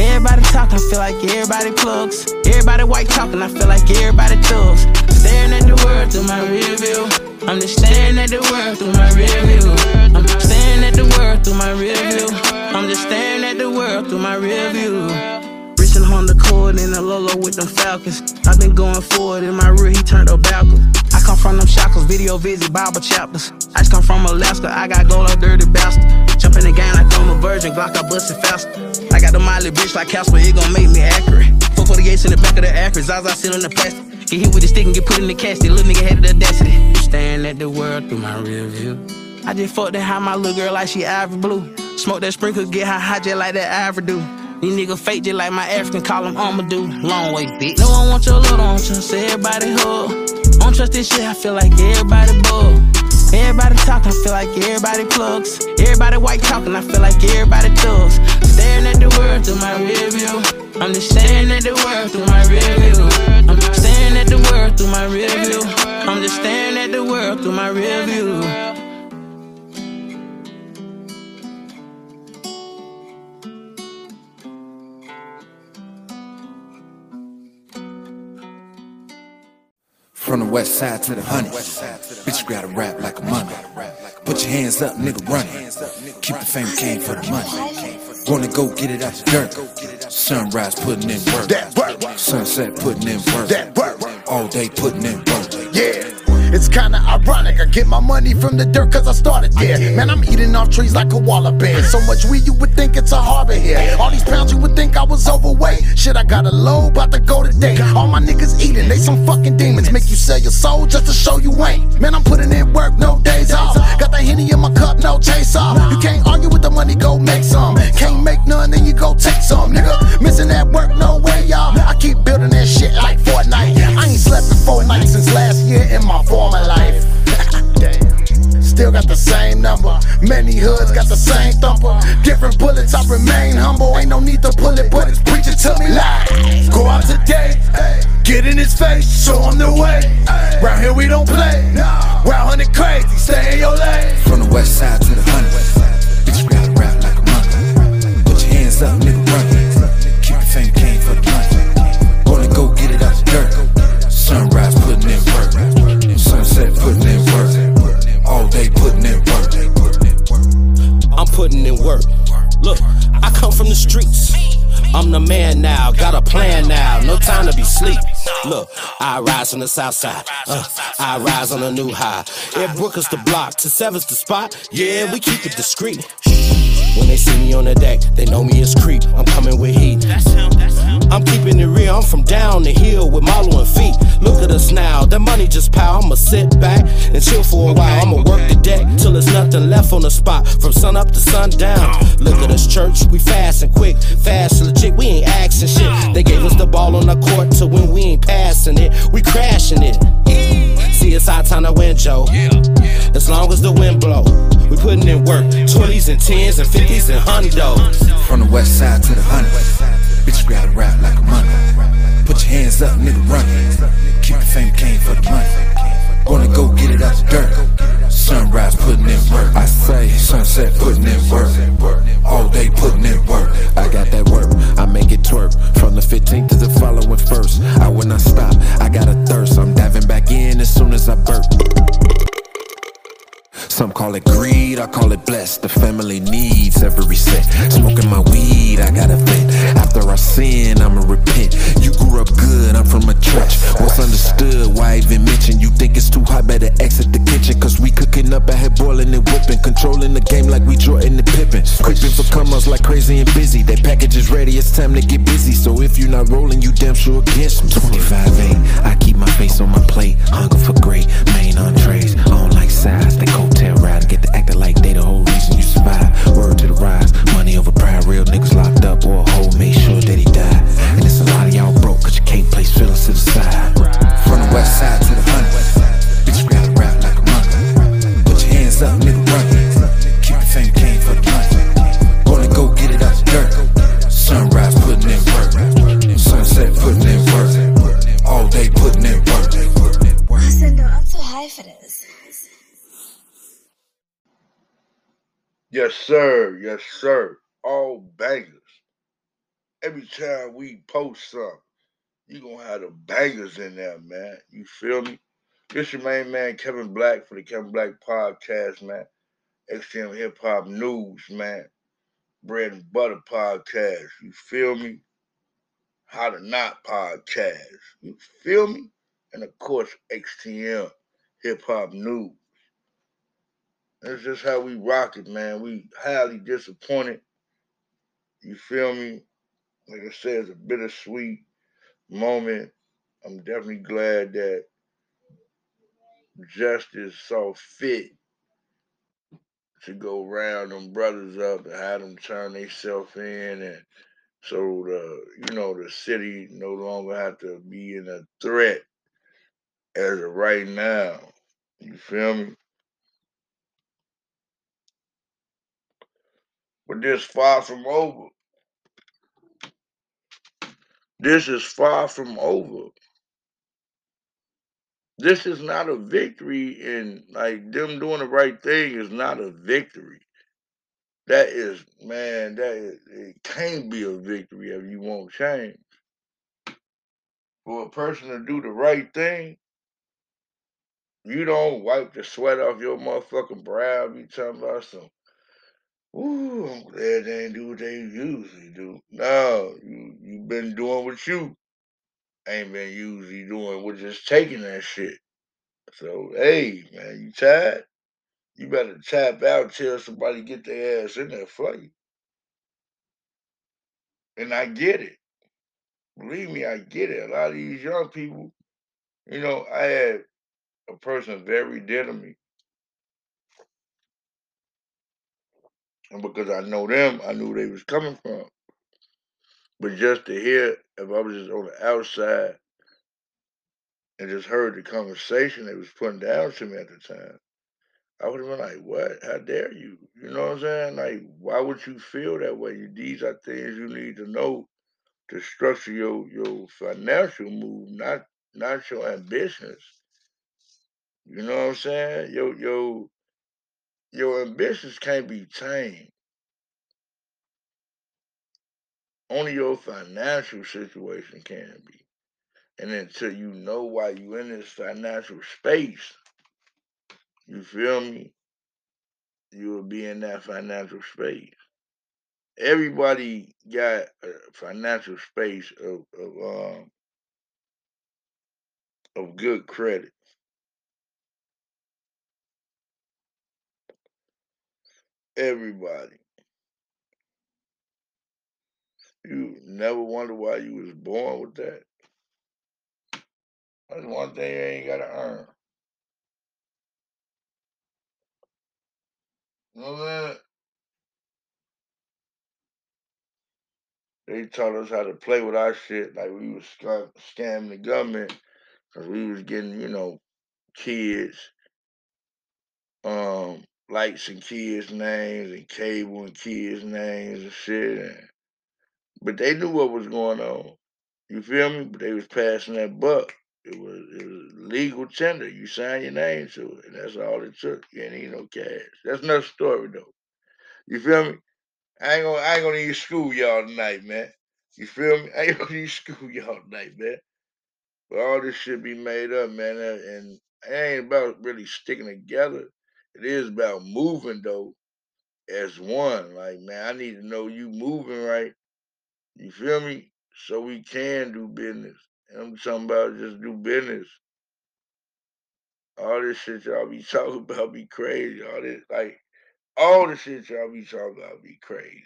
Everybody talking, I feel like everybody plugs. Everybody white talking, I feel like everybody thugs. Staring at the world through my rear view. I'm just staring at the world through my rear view. I'm staring at the world through my rear view. I'm just staring at the world through my rear view. On the court in the Lolo with them Falcons. I've been going forward in my rear, he turned a balcony. I come from them shackles, video visit, Bible chapters. I just come from Alaska, I got gold like dirty bastard. Jump in the game like I'm a virgin, Glock, I bust it faster. I got the Miley bitch like Casper, it gon' make me accurate. 448s in the back of the Acura, Zaza still in the plastic. Get hit with the stick and get put in the casket, little nigga had the audacity. Staring at the world through my rear view. I just fucked that high, my little girl like she ivory blue. Smoke that sprinkle, get high just like that ivory do. These niggas fake just like my African, call them Amadou. Long way, bitch. No, I want your load, I don't trust everybody hook. Don't trust this shit, I feel like everybody bug. Everybody talking, I feel like everybody plugs. Everybody white talking, I feel like everybody thugs. Staring at the world through my rear view. I'm just staring at the world through my rearview. I'm staring at the world through my rearview. I'm just staring at the world through my rearview. From the west side to the honey, bitch, you gotta rap like a mummy. Put your hands up, nigga, run it. Keep the fame, came for the money. Wanna go get it out the dirt. Sunrise, putting in work. Sunset, putting in work. All day, putting in work. Yeah. It's kinda ironic, I get my money from the dirt cause I started there. Man, I'm eating off trees like koala bears. So much weed you would think it's a harbor here. All these pounds you would think I was overweight. Shit, I got a load, bout to go today. All my niggas eating, they some fucking demons. Make you sell your soul just to show you ain't. Man, I'm putting in work, no days off. Got that Henny in my cup, no chase off. You can't argue with the money, go make some. Can't make none, then you go take some, nigga. Missing that work, no way, y'all. I keep building that shit like Fortnite. I ain't slept in 4 nights since last year in my former life. Damn. Still got the same number. Many hoods got the same thumper. Different bullets, I remain humble. Ain't no need to pull it, but it's preaching to me like, go out today, get in his face, show him the way. Round here we don't play, round 100 crazy, stay in your lane. From the west side to the honey, bitch, you gotta rap like a monkey. Put your hands up, nigga, run it. Keep the fame, came for the money. Gonna go get it out the dirt. Sunrise, putting in work. Sunset, putting in work. All day, putting in work. I'm putting in work. Look, I come from the streets. I'm the man now, got a plan now. No time to be sleep. Look, I rise on the south side. I rise on a new high. If Brook is the block, to 7's the spot. Yeah, we keep it discreet. When they see me on the deck, they know me as Creep. I'm coming with heat. I'm keeping it real, I'm from down the hill with Marlo and feet. Look at us now, that money just pile. I'ma sit back and chill for a while. I'ma work the deck till there's nothing left on the spot. From sun up to sundown. Look at us, church, we fast and quick. Fast and legit, we ain't asking shit. They gave us the ball on the court till when we ain't passing it, we crashing it. See, it's our time to win, Joe. As long as the wind blow, we putting in work. 20s and 10s and 50s and hundos. From the west side to the honey, bitch, you gotta rap like a monkey. Put your hands up, nigga, run it. Keep the fame, came for the money. Gonna go get it out the dirt. Sunrise, putting in work. I say sunset, putting in work. All day, putting in work. I got that work, I make it twerk. From the 15th to the following first, I will not stop, I got a thirst. I'm diving back in as soon as I burp. Some call it greed, I call it blessed. The family needs every cent. Smoking my weed, I gotta vent. After I sin, I'ma repent. You grew up good, I'm from a trench. What's understood, why even mention? You think it's too hot, better exit the kitchen. Cause we cooking up, I had boiling and whipping. Controlling the game like we Jordan and Pippin. Creeping for come-ups like crazy and busy. That package is ready, it's time to get busy. So if you're not rolling, you damn sure against me. 25-8, I keep my face on my plate. Hunger for great, main entrees. I don't like size, they cold. Tail ride, get to acting like they the whole reason you survive. Word to the rise, money over pride. Real niggas locked up or a hoe, make sure that he die. And it's a lot of y'all broke, cause you can't place feelings to the side. From the west side to the honey, bitch, you gotta rap like a monkey. Put your hands up, nigga, run it. Keep the fame, came for the money. Gonna go get it out the dirt. Sunrise, putting in work. Sunset, putting in work. All day, putting in work. I'm too high for this. Yes, sir. Yes, sir. All bangers. Every time we post something, you're going to have the bangers in there, man. You feel me? This your main man, Kevin Black, for the Kevin Black Podcast, man. XM Hip Hop News, man. Bread and Butter Podcast. You feel me? How to Not Podcast. You feel me? And, of course, XTM Hip Hop News. That's just how we rock it, man. We highly disappointed. You feel me? Like I said, it's a bittersweet moment. I'm definitely glad that justice saw fit to go round them brothers up and have them turn themselves in. And so, the city no longer have to be in a threat as of right now. You feel me? But this far from over. This is far from over. This is not a victory, and like them doing the right thing is not a victory. That is, man, that is, it can't be a victory if you won't change. For a person to do the right thing, you don't wipe the sweat off your motherfucking brow. You talking about some, ooh, I'm glad they ain't do what they usually do. No, you been doing what you ain't been usually doing, which is taking that shit. So, hey, man, you tired? You better tap out, till somebody get their ass in there for you. And I get it. Believe me, I get it. A lot of these young people, you know, I had a person very dear to me. And because I know them, I knew where they was coming from. But just to hear, if I was just on the outside and just heard the conversation they was putting down to me at the time, I would have been like, what? How dare you? You know what I'm saying? Like, why would you feel that way? These are things you need to know to structure your financial move, not your ambitions. You know what I'm saying? Your ambitions can't be tamed. Only your financial situation can be. And until you know why you're in this financial space, you feel me? You will be in that financial space. Everybody got a financial space of good credit. Everybody. You never wonder why you was born with that. That's one thing you ain't gotta earn. You know that? They taught us how to play with our shit, like we was scamming the government, because we was getting, you know, kids, lights and kids' names, and cable and kids' names and shit. But they knew what was going on. You feel me? But they was passing that buck. It was legal tender. You sign your name to it, and that's all it took. You ain't need no cash. That's another story, though. You feel me? I ain't gonna need school y'all tonight, man. You feel me? I ain't gonna need school y'all tonight, man. But all this shit be made up, man. And it ain't about really sticking together. It is about moving, though, as one. Like, man, I need to know you moving right. You feel me? So we can do business. I'm talking about just do business. All this shit y'all be talking about be crazy. All the shit y'all be talking about be crazy.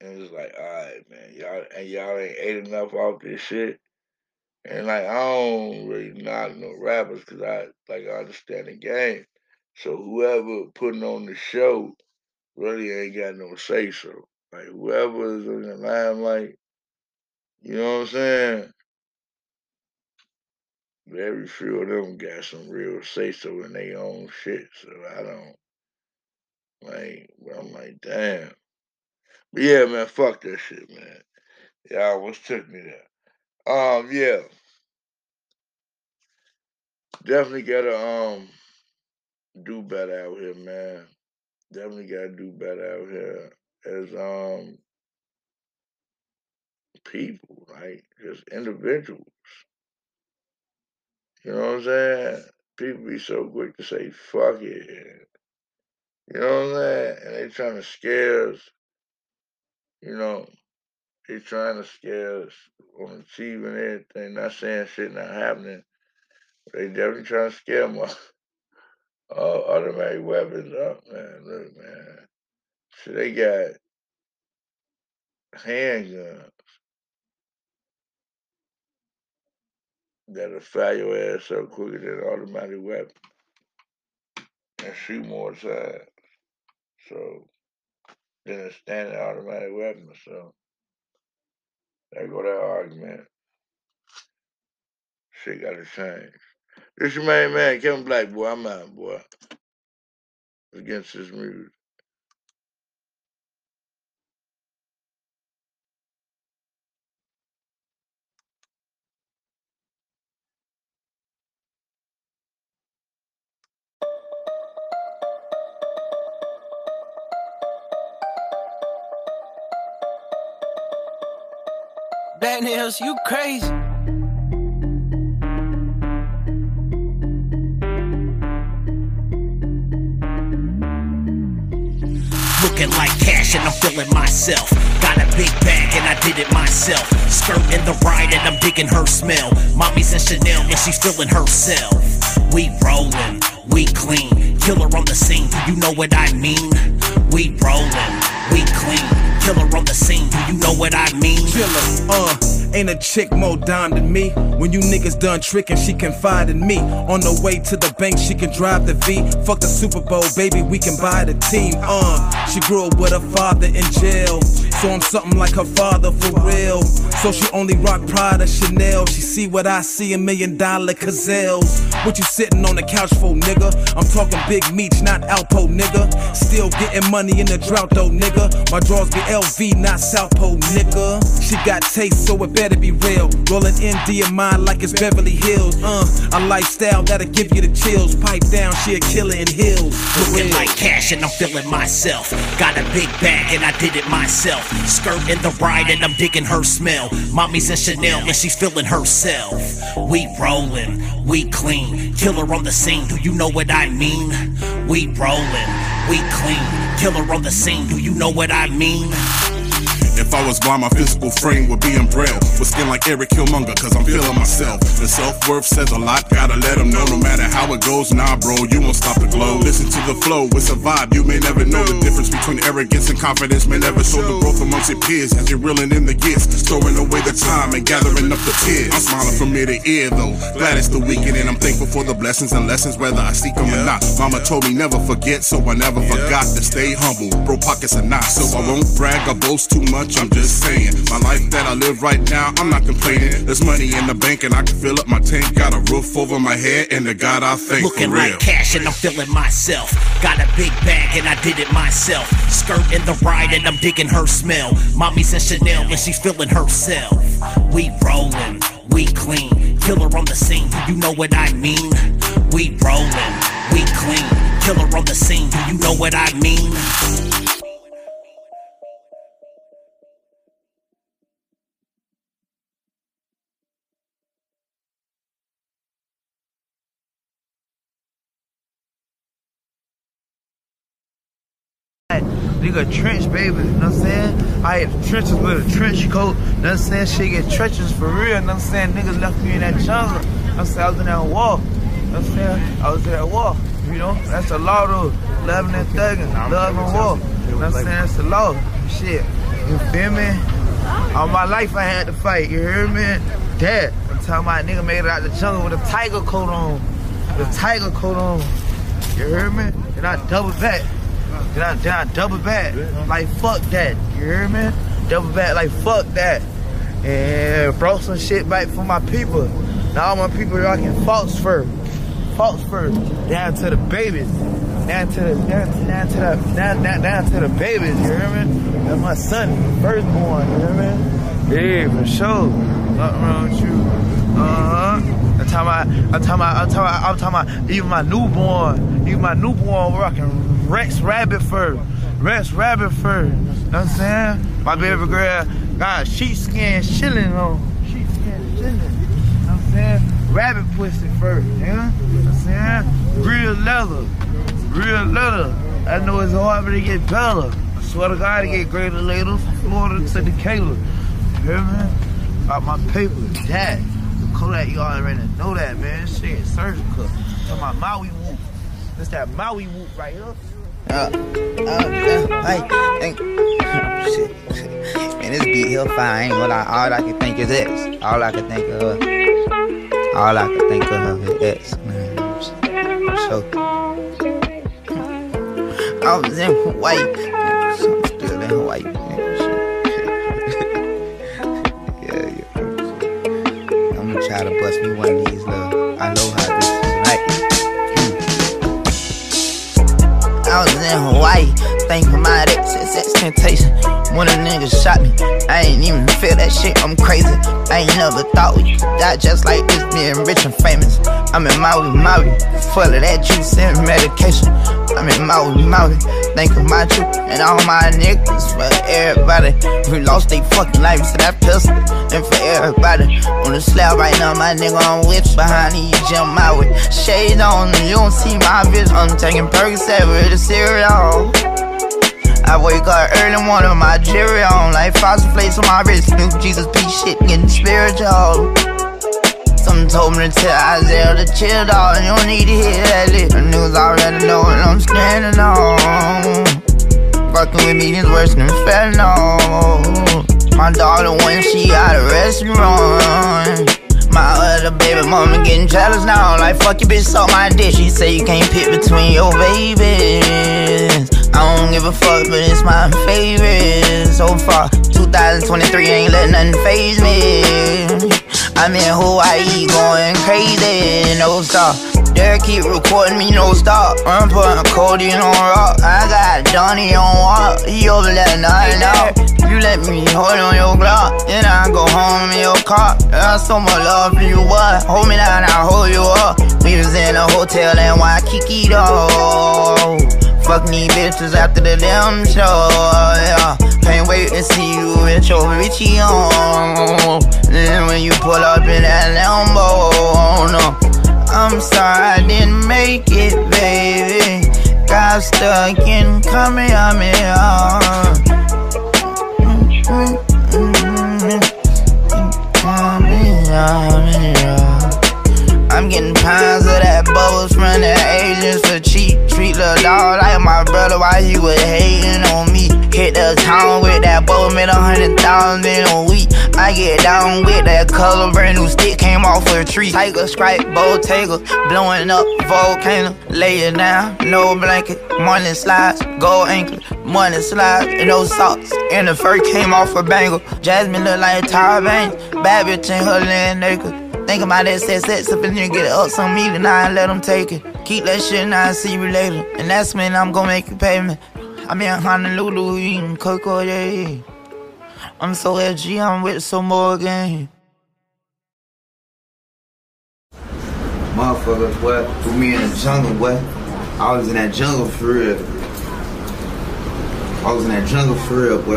And it's like, all right, man, y'all ain't ate enough off this shit. And like, I don't really knock no rappers because I understand the game. So whoever putting on the show really ain't got no say so. Like whoever is in the limelight. You know what I'm saying? Very few of them got some real say-so in their own shit, so I don't, like, I'm like, damn. But yeah, man, fuck that shit, man. Y'all almost took me there. Yeah. Definitely gotta, do better out here, man. Definitely gotta do better out here as, people, like just individuals. You know what I'm saying? People be so quick to say fuck it. You know what I'm saying? And they trying to scare us. You know, they trying to scare us on achieving everything, not saying shit not happening. They definitely trying to scare my automatic weapons up, man. Look, man. So they got handguns that'll fire your ass up quicker than an automatic weapon and shoot more times. So, than a standard automatic weapon. So, there go that argument. Shit gotta change. This your main man, Kevin Black, boy. I'm out, boy. Against this music. Bad nails, you crazy. Looking like cash and I'm feeling myself. Got a big bag and I did it myself. Skirt in the ride and I'm digging her smell. Mommy's in Chanel and she's feeling herself. We rollin', we clean. Killer on the scene, you know what I mean. We rollin', we clean. Killer on the scene, you know what I mean. Killer, ain't a chick more dime than me. When you niggas done tricking, she confide in me. On the way to the bank, she can drive the V. Fuck the Super Bowl, baby, we can buy the team. She grew up with her father in jail, so I'm something like her father for real. So she only rock Prada, Chanel. She see what I see, $1 million gazelles. What you sitting on the couch for, nigga? I'm talking Big Meech, not Alpo, nigga. Still getting money in the drought, though, nigga. My draws be LV, not South Pole, nigga. She got taste, so it better be real. Rolling MD in mine like it's Beverly Hills. A lifestyle that'll give you the chills. Pipe down, she a killer in heels. Looking like cash and I'm feeling myself. Got a big bag and I did it myself. Skirt in the ride and I'm digging her smell. Mommy's in Chanel and she's feeling herself. We rollin', we clean. Killer on the scene, do you know what I mean? We rollin', we clean. Killer on the scene, do you know what I mean? If I was blind, my physical frame would be in braille. With skin like Eric Killmonger, cause I'm feeling myself. The self-worth says a lot, gotta let them know. No matter how it goes, nah bro, you won't stop the glow. Listen to the flow, it's a vibe, you may never know. The difference between arrogance and confidence may never show. The growth amongst your peers as you're reeling in the gifts. Storing away the time and gathering up the tears. I'm smiling from ear to ear though, glad it's the weekend. And I'm thankful for the blessings and lessons, whether I seek them or not. Mama told me never forget, so I never forgot to stay humble. Bro pockets are not, so I won't brag or boast too much. I'm just saying, my life that I live right now, I'm not complaining. There's money in the bank and I can fill up my tank. Got a roof over my head and the God I thank. Looking for real like cash and I'm feeling myself. Got a big bag and I did it myself. Skirt in the ride and I'm digging her smell. Mommy's in Chanel and she's feeling herself. We rollin', we clean. Killer on the scene, you know what I mean. We rollin', we clean. Killer on the scene, you know what I mean. Nigga, trench, baby, you know what I'm saying? I had trenches with a trench coat, you know what I'm saying? Shit get trenches for real, you know what I'm saying? Niggas left me in that jungle, you know what I'm saying? I was in that wall, you know what I'm saying? I was in that wall, you know? That's the law, though. Loving and thugging, love and war, you know what I'm saying? That's the law. Shit, you feel me? All my life I had to fight, you hear me? Dad, I'm talking about a nigga made it out the jungle with a tiger coat on. The tiger coat on, you hear me? And I double back. Then I double back, like fuck that, you hear me? Double back like fuck that. And brought some shit back for my people. Now all my people y'all can false first, down to the babies, down to the babies, you hear me? That's my son, firstborn, you hear me? Yeah, for sure. Nothing wrong with you. I'm talking about even my newborn rocking. Rex Rabbit Fur. You know what I'm saying? My baby girl got sheepskin shilling on. Sheepskin shilling. You know what I'm saying? Rabbit pussy fur. Yeah? You know what I'm saying? Real leather. I know it's hard, but it get better. I swear to God, it get greater later. From Florida to Decatur. You hear me? About my paper. That. The Kodak, y'all already know that, man. Shit, surgical. Got my Maui whoop. That's that Maui whoop right here. Hey, shit. And this beat here fire, ain't gonna lie. All I can think is X. All I can think of her is X, man. So I was in Hawaii. I'm still in Hawaii. Yeah. I'm gonna try to bust me one of these little aloha. I was in Hawaii, thank for my excess temptation. When a nigga shot me, I ain't even feel that shit, I'm crazy. I ain't never thought we could die just like this, being rich and famous. I'm in Maui, full of that juice and medication. I'm in Maui, think of my trip and all my niggas. For everybody who lost their fucking life to that pistol. And for everybody on the slab right now, my nigga, I'm with behind these gym Maui. Shade on, you don't see my vision. I'm taking Percocet with the cereal. I wake up early morning with my jewelry on, like fossil flakes on my wrist. Snoop, Jesus, peace, shit, getting spiritual. Something told me to tell Isaiah to chill, dog. You don't need to hear that lit. The news already know what I'm standing on. Fucking with me is worse than fentanyl. My daughter when she out of restaurant. My other baby mama getting jealous now. Like fuck your bitch, suck my dick. She say you can't pick between your babies. I don't give a fuck, but it's my favorite so far. 2023 ain't let nothing faze me. I'm in Hawaii going crazy, no stop. Derek keep recording me, no stop. I'm putting Cody on rock. I got Donnie on walk. He over there nothing out. You let me hold on your Glock, then I go home in your car. I so much love for you, what? Hold me down, I hold you up. We was in a hotel in Waikiki, though. Fuck these bitches after the damn show, yeah. Can't wait to see you with your Richie on. Then when you pull up in that Lambo, oh no, I'm sorry I didn't make it, baby. Got stuck in Kamehameha. I'm getting pounds of that bubbles from the agents for cheap. Treat the dog like my brother while he was hating on me. Hit the town with that bowl, made 100,000 in a week. I get down with that color, brand new stick came off a tree. Tiger, stripe, Bottega, blowing up volcano. Lay it down, no blanket, morning slides, gold anklet, morning slides, and no socks. And the fur came off a bangle. Jasmine look like Tyre Banks, bad bitch in her land naked. Think about that set up and then get it up some meat and I let them take it. Keep that shit and I see you later. And that's when I'm gonna make you pay me. I'm in Honolulu eating cocoa, yeah. I'm so edgy, I'm with some more game. Motherfucker, what? Threw me in the jungle, what? I was in that jungle for real. Boy,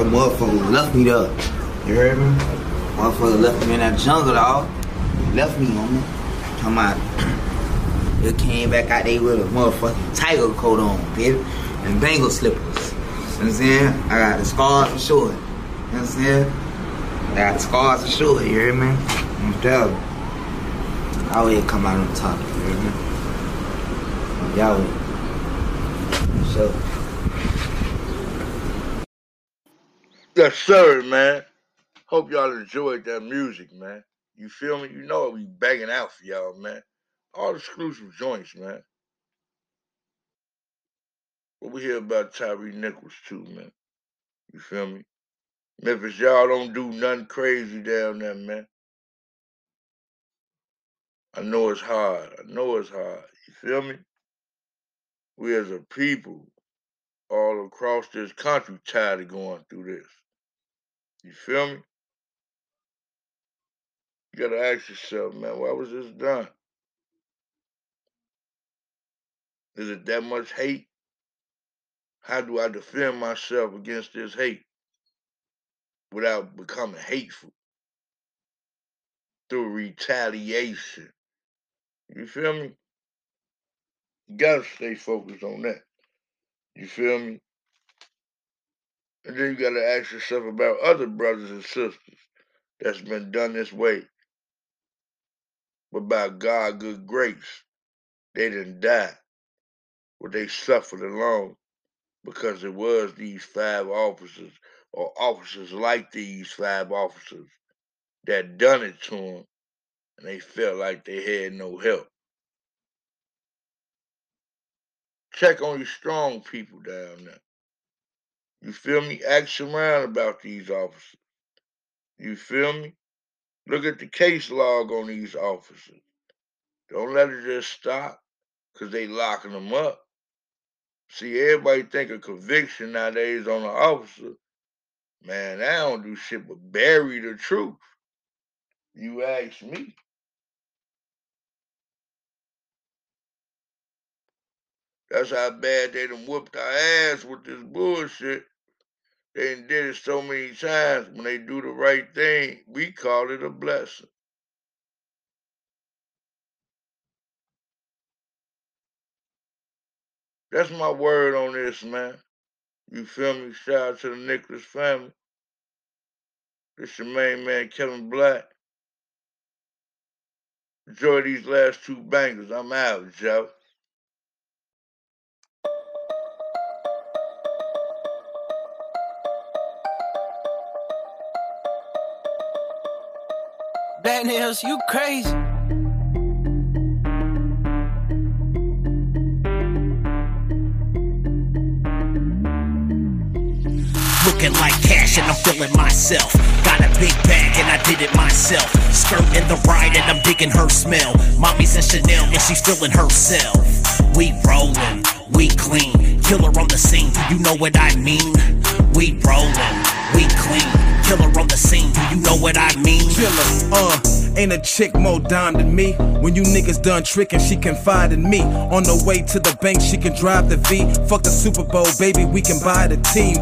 motherfucker left me there. You heard me? Motherfucker left me in that jungle, dog. Left me, homie. Come on. They came back out there with a motherfucking tiger coat on, bitch. And bangle slippers. You know what I'm saying? I got the scars for sure. You know what I'm saying? I got the scars for sure, you hear me? I'm telling you. I always come out on top, you hear me? I'm Yahweh. Sure. Yes, sir, man. Hope y'all enjoyed that music, man. You feel me? You know we banging out for y'all, man. All exclusive joints, man. But we hear about Tyre Nichols too, man. You feel me? Memphis, y'all don't do nothing crazy down there, man. I know it's hard. You feel me? We as a people all across this country tired of going through this. You feel me? You gotta ask yourself, man, why was this done? Is it that much hate? How do I defend myself against this hate without becoming hateful? Through retaliation. You feel me? You gotta stay focused on that. You feel me? And then you gotta ask yourself about other brothers and sisters that's been done this way. But by God's good grace, they didn't die. But they suffered alone. Because it was these five officers, or officers like these five officers, that done it to them, and they felt like they had no help. Check on your strong people down there. You feel me? Ask around about these officers. You feel me? Look at the case log on these officers. Don't let it just stop, because they locking them up. See, everybody think a conviction nowadays on an officer. Man, I don't do shit but bury the truth. You ask me. That's how bad they done whooped our ass with this bullshit. They done did it so many times. When they do the right thing, we call it a blessing. That's my word on this, man. You feel me? Shout out to the Nichols family. This is your main man, Kevin Black. Enjoy these last two bangers. I'm out, Joe. Black Nails, you crazy. Looking like cash and I'm feeling myself. Got a big bag and I did it myself. Skirt in the ride and I'm digging her smell. Mommy's in Chanel and she's feeling herself. We rollin', we clean. Killer on the scene, you know what I mean? We rollin', we clean. Killer on the scene, do you know what I mean? Killer, ain't a chick more dime than me. When you niggas done tricking, she confide in me. On the way to the bank, she can drive the V. Fuck the Super Bowl, baby, we can buy the team.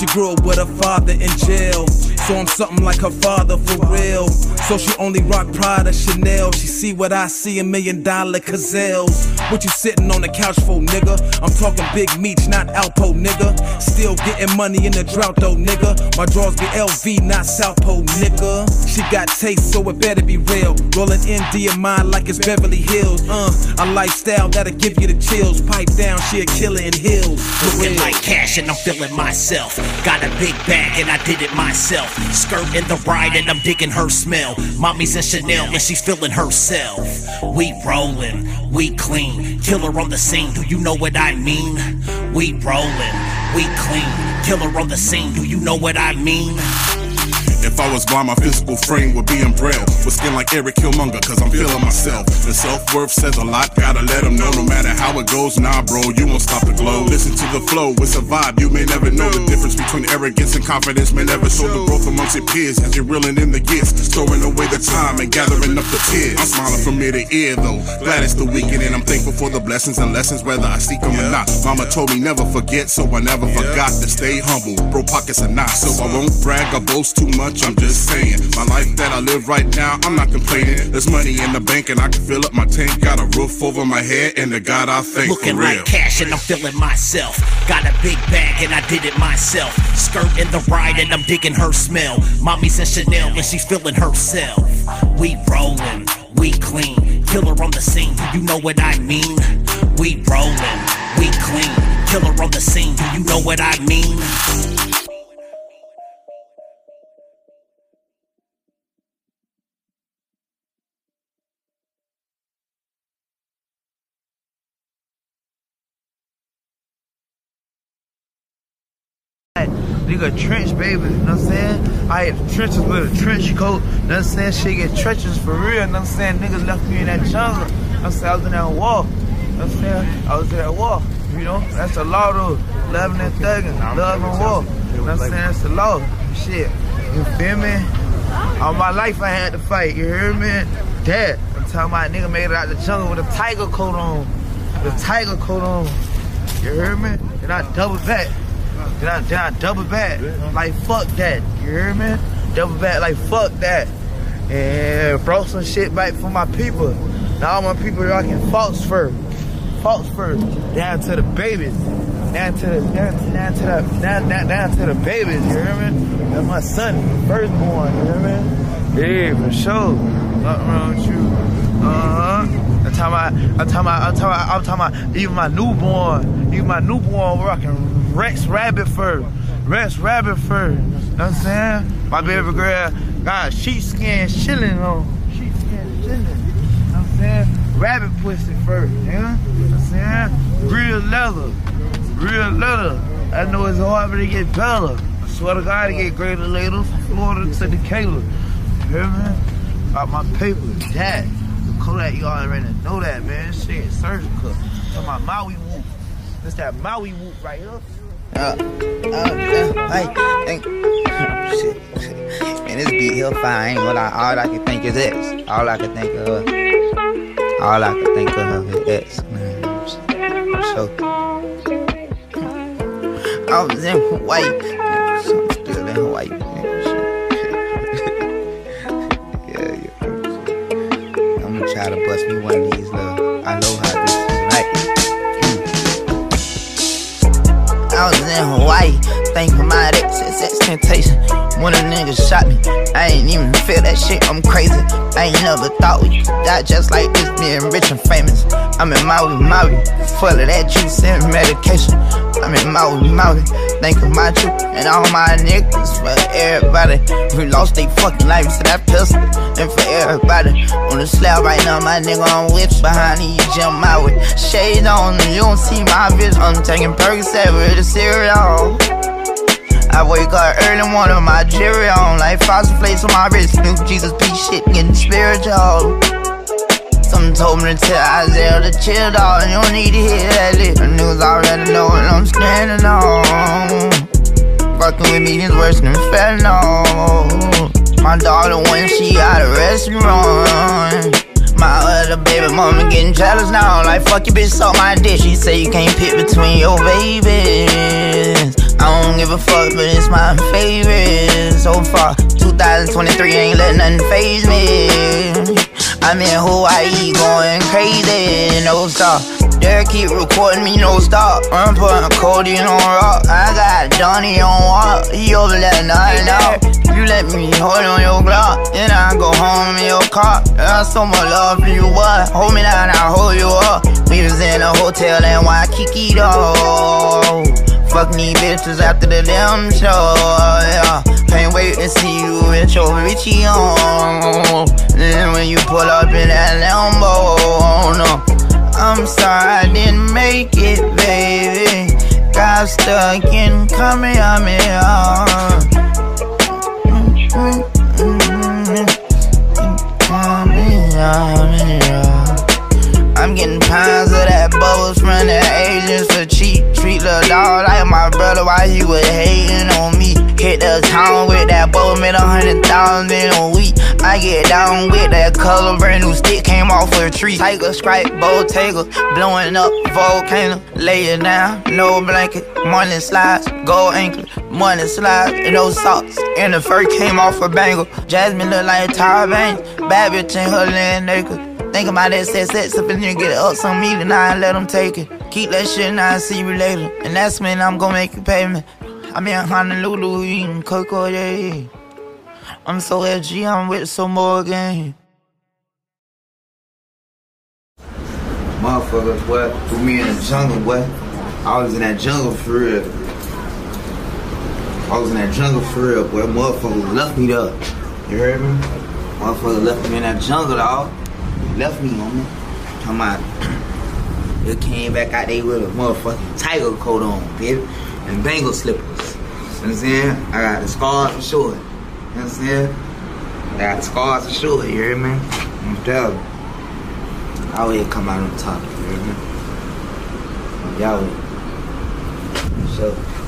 She grew up with her father in jail, so I'm something like her father for real. So she only rock Prada, Chanel. She see what I see, $1 million gazelles. What you sitting on the couch for, nigga? I'm talking Big Meech, not Alpo, nigga. Still getting money in the drought, though, nigga. My drawers be LV, not Southpole, nigga. She got taste, so it better be real. Rolling MD in mine like it's Beverly Hills. A lifestyle that'll give you the chills. Pipe down, she a killer in heels. Looking like cash and I'm feeling myself. Got a big bag and I did it myself. Skirt in the ride and I'm digging her smell. Mommy's in Chanel and she's feeling herself. We rolling, we clean. Killer on the scene, do you know what I mean? We rolling, we clean. Killer on the scene, do you know what I mean? If I was blind, my physical frame would be in braille. With skin like Eric Killmonger, cause I'm feeling myself. The self-worth says a lot, gotta let them know. No matter how it goes, nah bro, you won't stop the glow. Listen to the flow, it's a vibe, you may never know. The difference between arrogance and confidence may never show. The growth amongst your peers as you're reeling in the gifts. Storing away the time and gathering up the tears. I'm smiling from ear to ear though, glad it's the weekend. And I'm thankful for the blessings and lessons, whether I seek them or not. Mama told me never forget, so I never forgot. To stay humble, bro pockets are not. So I won't brag or boast too much, I'm just saying. My life that I live right now, I'm not complaining. There's money in the bank and I can fill up my tank. Got a roof over my head and the God I thank. Looking for real like cash and I'm feeling myself. Got a big bag and I did it myself. Skirt in the ride and I'm digging her smell. Mommy's in Chanel and she's feeling herself. We rollin', we clean. Killer on the scene, do you know what I mean? We rollin', we clean. Killer on the scene, do you know what I mean? Nigga, trench, baby, you know what I'm saying? I had trenches with a trench coat, you know what I'm saying? Shit get trenches for real, you know what I'm saying? Niggas left me in that jungle, you know what I'm saying? I was in that wall, you know what I'm saying? I was in that wall, you know? That's the law, though. Loving and thugging, love and war, you know what I'm saying? That's the law. Shit, you feel me? All my life I had to fight, you hear me? Dad, I'm talking about a nigga made it out the jungle with a tiger coat on. The tiger coat on, you hear me? And I double back. Then I double back, like fuck that, you hear me? Double back like fuck that. And brought some shit back for my people. Now all my people y'all can false first. Down to the babies. Down to the babies, you hear me? That's my son, firstborn, you hear me? Yeah, for sure. Nothing wrong with you. I'm talking about even my newborn rocking Rex Rabbit Fur. You know what I'm saying? My baby girl got sheepskin shilling on. You know what I'm saying? Rabbit pussy fur, yeah? You know what I'm saying? Real leather. I know it's hard, but it get better. I swear to God, it get greater later. From Florida to Decatur. You hear me? Got my paper, that. The Kodak, you already know that, man. Shit, surgical. Got my Maui whoop. That's that Maui whoop right here. Hey, shit. And this beat here fire, ain't what all I can think is X. All I can think of her is X, man. So though. I was in Hawaii. I'm still in Hawaii. Yeah. I'm gonna try to bust me one of these little aloha this tonight. I was in Hawaii. Thing for my ex temptation. When a nigga shot me, I ain't even feel that shit, I'm crazy. I ain't never thought we could die just like this, being rich and famous. I'm in Maui, Maui, full of that juice and medication. I'm in Maui, Maui, think of my truth and all my niggas. For everybody who lost their fucking life to that pistol. And for everybody on the slab right now, my nigga on whips behind these Jim Maui. Shade on, you don't see my vision. I'm taking Percocet with the cereal. I wake up early, one of my jewelry on, like fossil flakes on my wrist. Snoop, Jesus, peace, shit, getting spiritual. Something told me to tell Isaiah to chill, dog. You don't need to hear that lit. The news already know what I'm standing on. Fucking with me is worse than fentanyl. My daughter when she out of restaurant. My other baby mama getting jealous now. Like, fuck your bitch, suck my dick. She say you can't pick between your babies. I don't give a fuck, but it's my favorite. So far, 2023 ain't let nothing faze me. I'm in Hawaii going crazy, no stop. Derek keep recording me, no stop. I'm putting Cody on rock. I got Johnny on walk. He over there nothing out. You let me hold on your Glock, then I go home in your car. I so much love for you, what? Hold me down, I hold you up. We was in a hotel in Waikiki, though. Fuck these bitches after the damn show, yeah. Can't wait to see you with your Richie on. Then when you pull up in that Lambo, oh no. I'm sorry I didn't make it, baby. Got stuck in Kamehameha. I'm getting pounds of that bubbles from the agents for cheap. Treat the dog like my brother while he was hating on me. Hit the town with that bowl, made 100,000 in a week. I get down with that color, brand new stick came off a tree. Tiger, stripe, Bottega, blowing up volcano. Lay it down, no blanket, money slides, gold ankle, money slides, and no socks. And the fur came off a bangle. Jasmine look like Tyra Banks, bad bitch in her land naked. Think about that sex up and then get it up some meat and I let them take it. Keep that shit and I see you later, and that's when I'm gonna make you pay me. I'm in Honolulu eating cocoa, yeah. I'm so edgy, I'm with some more game. Motherfucker, what? Threw me in the jungle, what? I was in that jungle for real. I was in that jungle for real, boy. Motherfucker left me there. You heard me? Motherfucker left me in that jungle, dog. Left me, homie. Come on. They came back out there with a motherfucking tiger coat on, bitch. And bangle slippers. You know what I'm saying? I got the scars for sure. You know what I'm saying? I got the scars for sure, you hear me? I'm telling you. I always come out on top, you hear me? I'm y'all with it. For sure.